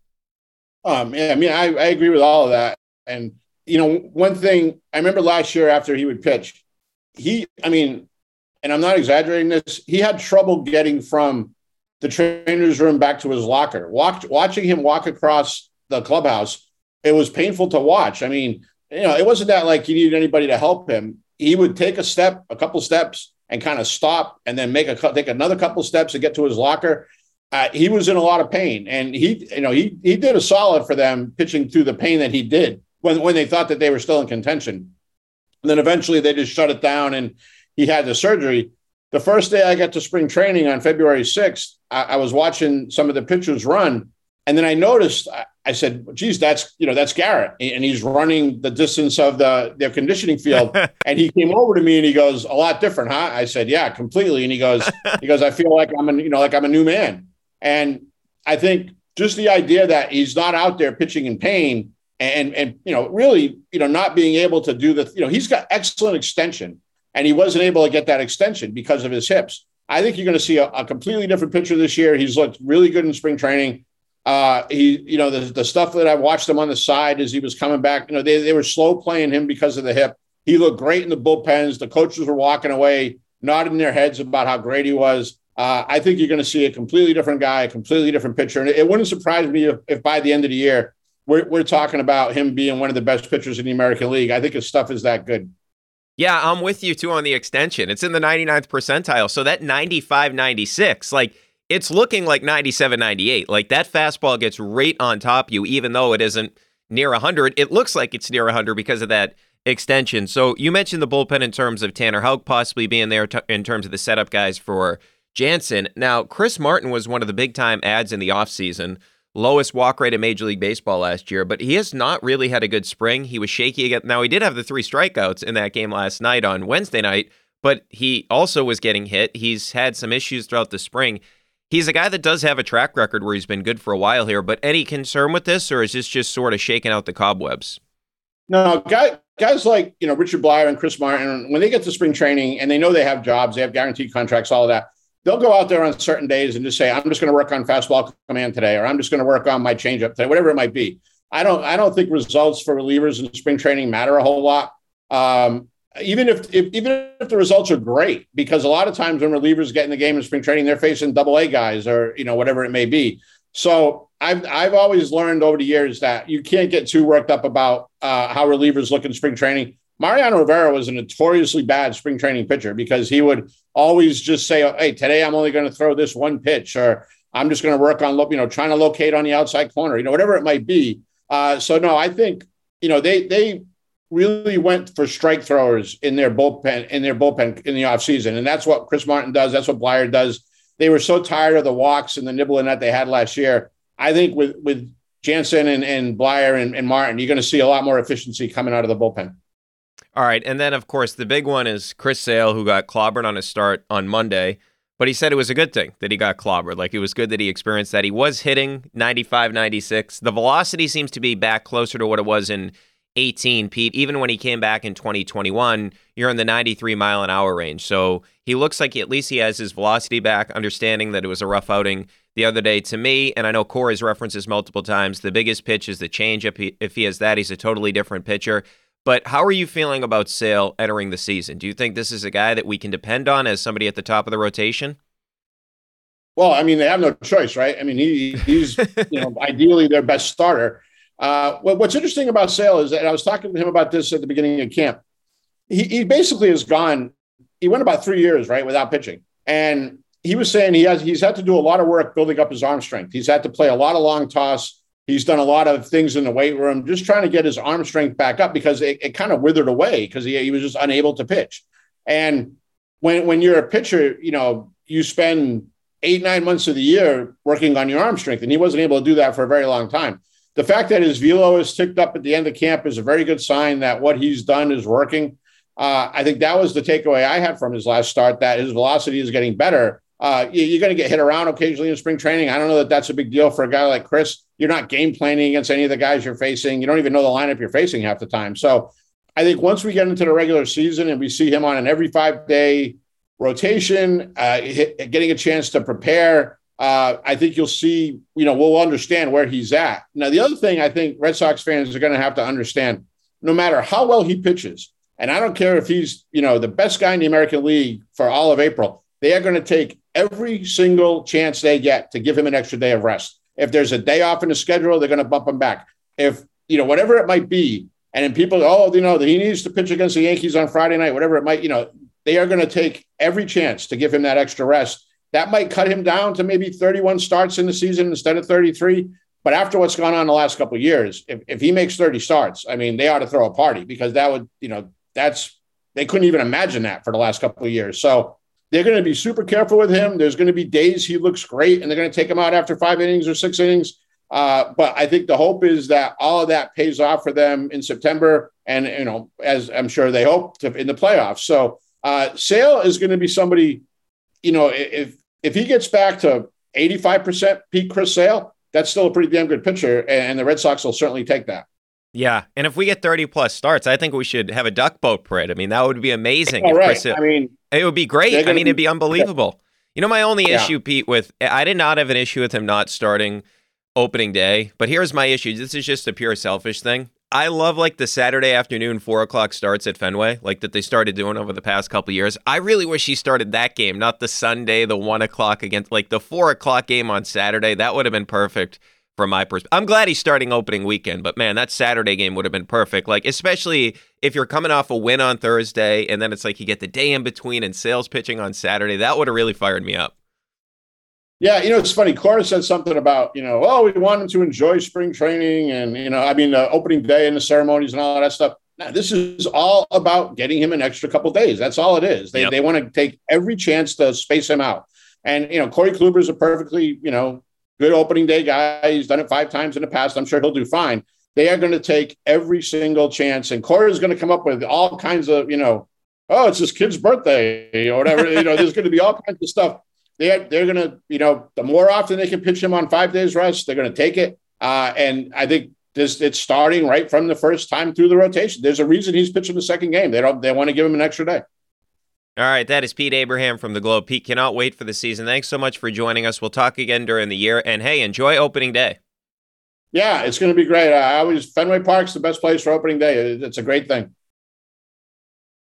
Um, yeah, I mean, I, I agree with all of that. And, you know, one thing, I remember last year after he would pitch, he, I mean, and I'm not exaggerating this, he had trouble getting from the trainer's room back to his locker. Walked, watching him walk across the clubhouse, it was painful to watch. I mean, you know, it wasn't that like he needed anybody to help him. He would take a step, a couple steps, and kind of stop, and then make a take another couple steps to get to his locker. Uh, he was in a lot of pain, and he, you know, he he did a solid for them pitching through the pain that he did when when they thought that they were still in contention. And then eventually they just shut it down, and he had the surgery. The first day I got to spring training on February sixth, I, I was watching some of the pitchers run. And then I noticed, I, I said, geez, that's, you know, that's Garrett. And he's running the distance of the their conditioning field. And he came over to me and he goes, a lot different, huh? I said, yeah, completely. And he goes, he goes, I feel like I'm, a, you know, like I'm a new man. And I think just the idea that he's not out there pitching in pain and, and, you know, really, you know, not being able to do the, you know, he's got excellent extension. And he wasn't able to get that extension because of his hips. I think you're going to see a, a completely different pitcher this year. He's looked really good in spring training. Uh, he, you know, the, the stuff that I watched him on the side as he was coming back, you know, they, they were slow playing him because of the hip. He looked great in the bullpens. The coaches were walking away, nodding their heads about how great he was. Uh, I think you're going to see a completely different guy, a completely different pitcher. And it, it wouldn't surprise me if, if by the end of the year, we're, we're talking about him being one of the best pitchers in the American League. I think his stuff is that good. Yeah, I'm with you, too, on the extension. It's in the ninety-ninth percentile. So that ninety-five ninety-six, like, it's looking like ninety-seven ninety-eight. Like, that fastball gets right on top of you, even though it isn't near one hundred. It looks like it's near one hundred because of that extension. So you mentioned the bullpen in terms of Tanner Houck possibly being there t- in terms of the setup guys for Jansen. Now, Chris Martin was one of the big-time ads in the offseason. Lowest walk rate in Major League Baseball last year, but he has not really had a good spring. He was shaky again. Now, he did have the three strikeouts in that game last night on Wednesday night, but he also was getting hit. He's had some issues throughout the spring. He's a guy that does have a track record where he's been good for a while here, but any concern with this, or is this just sort of shaking out the cobwebs? No, guys, guys like, you know, Richard Blyer and Chris Martin, when they get to spring training and they know they have jobs, they have guaranteed contracts, all of that, they'll go out there on certain days and just say, I'm just going to work on fastball command today, or I'm just going to work on my changeup today, whatever it might be. I don't I don't think results for relievers in spring training matter a whole lot, um, even if, if even if the results are great, because a lot of times when relievers get in the game in spring training, they're facing double A guys or, you know, whatever it may be. So I've, I've always learned over the years that you can't get too worked up about uh, how relievers look in spring training. Mariano Rivera was a notoriously bad spring training pitcher because he would always just say, oh, hey, today I'm only going to throw this one pitch, or I'm just going to work on, you know, trying to locate on the outside corner, you know, whatever it might be. Uh, so, no, I think, you know, they they really went for strike throwers in their bullpen, in their bullpen in the offseason. And that's what Chris Martin does. That's what Blyer does. They were so tired of the walks and the nibbling that they had last year. I think with, with Jansen and, and Blyer and, and Martin, you're going to see a lot more efficiency coming out of the bullpen. All right. And then, of course, the big one is Chris Sale, who got clobbered on his start on Monday. But he said it was a good thing that he got clobbered. Like, it was good that he experienced that. He was hitting ninety-five, ninety-six. The velocity seems to be back closer to what it was in eighteen, Pete. Even when he came back in twenty twenty-one, you're in the ninety-three mile an hour range. So he looks like he, at least he has his velocity back, understanding that it was a rough outing the other day. To me, and I know Corey's referenced this multiple times, the biggest pitch is the changeup. If he has that, he's a totally different pitcher. But how are you feeling about Sale entering the season? Do you think this is a guy that we can depend on as somebody at the top of the rotation? Well, I mean, they have no choice, right? I mean, he, he's you know, ideally their best starter. Uh, well, what's interesting about Sale is that I was talking to him about this at the beginning of camp. He, he basically has gone, he went about three years, right, without pitching. And he was saying he has he's had to do a lot of work building up his arm strength. He's had to play a lot of long toss. He's done a lot of things in the weight room, just trying to get his arm strength back up because it, it kind of withered away because he, he was just unable to pitch. And when when you're a pitcher, you know, you spend eight, nine months of the year working on your arm strength, and he wasn't able to do that for a very long time. The fact that his velo is ticked up at the end of camp is a very good sign that what he's done is working. Uh, I think that was the takeaway I had from his last start, that his velocity is getting better. Uh, you're going to get hit around occasionally in spring training. I don't know that that's a big deal for a guy like Chris. You're not game planning against any of the guys you're facing. You don't even know the lineup you're facing half the time. So I think once we get into the regular season and we see him on an every five-day rotation, uh, hit, getting a chance to prepare, uh, I think you'll see, you know, we'll understand where he's at. Now, the other thing I think Red Sox fans are going to have to understand, no matter how well he pitches, and I don't care if he's, you know, the best guy in the American League for all of April, they are going to take every single chance they get to give him an extra day of rest. If there's a day off in the schedule, they're going to bump him back. If, you know, whatever it might be, and then people, oh, you know, he needs to pitch against the Yankees on Friday night, whatever it might, you know, they are going to take every chance to give him that extra rest. That might cut him down to maybe thirty-one starts in the season instead of thirty-three. But after what's gone on the last couple of years, if, if he makes thirty starts, I mean, they ought to throw a party because that would, you know, that's, they couldn't even imagine that for the last couple of years. So they're going to be super careful with him. There's going to be days he looks great, and they're going to take him out after five innings or six innings. Uh, but I think the hope is that all of that pays off for them in September and, you know, as I'm sure they hope to, in the playoffs. So uh, Sale is going to be somebody, you know, if if he gets back to eighty-five percent peak Chris Sale, that's still a pretty damn good pitcher, and the Red Sox will certainly take that. Yeah, and if we get thirty-plus starts, I think we should have a duck boat parade. I mean, that would be amazing. All if right. Chris Hill, I mean, it would be great. I mean, be, it'd be unbelievable. Yeah. You know, my only yeah. issue, Pete, with I did not have an issue with him not starting opening day, but here's my issue. This is just a pure selfish thing. I love, like, the Saturday afternoon four o'clock starts at Fenway, like that they started doing over the past couple of years. I really wish he started that game, not the Sunday, the one o'clock against, like, the four o'clock game on Saturday. That would have been perfect. From my perspective, I'm glad he's starting opening weekend, but man, that Saturday game would have been perfect. Like, especially if you're coming off a win on Thursday and then it's like you get the day in between and Sale's pitching on Saturday, that would have really fired me up. Yeah. You know, it's funny. Cora said something about, you know, oh, we want him to enjoy spring training and, you know, I mean, the opening day and the ceremonies and all that stuff. Now, this is all about getting him an extra couple days. That's all it is. They, yep. they want to take every chance to space him out. And, you know, Corey Kluber is a perfectly, you know, good opening day guy. He's done it five times in the past. I'm sure he'll do fine. They are going to take every single chance. And Corey's going to come up with all kinds of, you know, oh, it's his kid's birthday or whatever. you know, there's going to be all kinds of stuff. They are, they're going to, you know, the more often they can pitch him on five days rest, they're going to take it. Uh, and I think this it's starting right from the first time through the rotation. There's a reason he's pitching the second game. They don't, they want to give him an extra day. All right, that is Pete Abraham from The Globe. Pete, cannot wait for the season. Thanks so much for joining us. We'll talk again during the year. And, hey, enjoy opening day. Yeah, it's going to be great. I always Fenway Park's the best place for opening day. It's a great thing.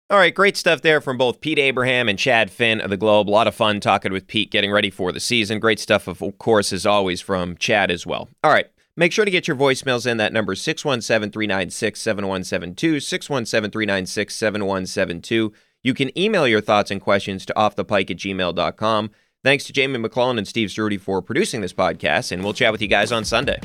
All right, great stuff there from both Pete Abraham and Chad Finn of The Globe. A lot of fun talking with Pete, getting ready for the season. Great stuff, of course, as always, from Chad as well. All right. Make sure to get your voicemails in. That number is six one seven, three nine six, seven one seven two, six one seven, three nine six, seven one seven two. You can email your thoughts and questions to off the pike at gmail dot com. Thanks to Jamie McClellan and Steve Cerruti for producing this podcast, and we'll chat with you guys on Sunday.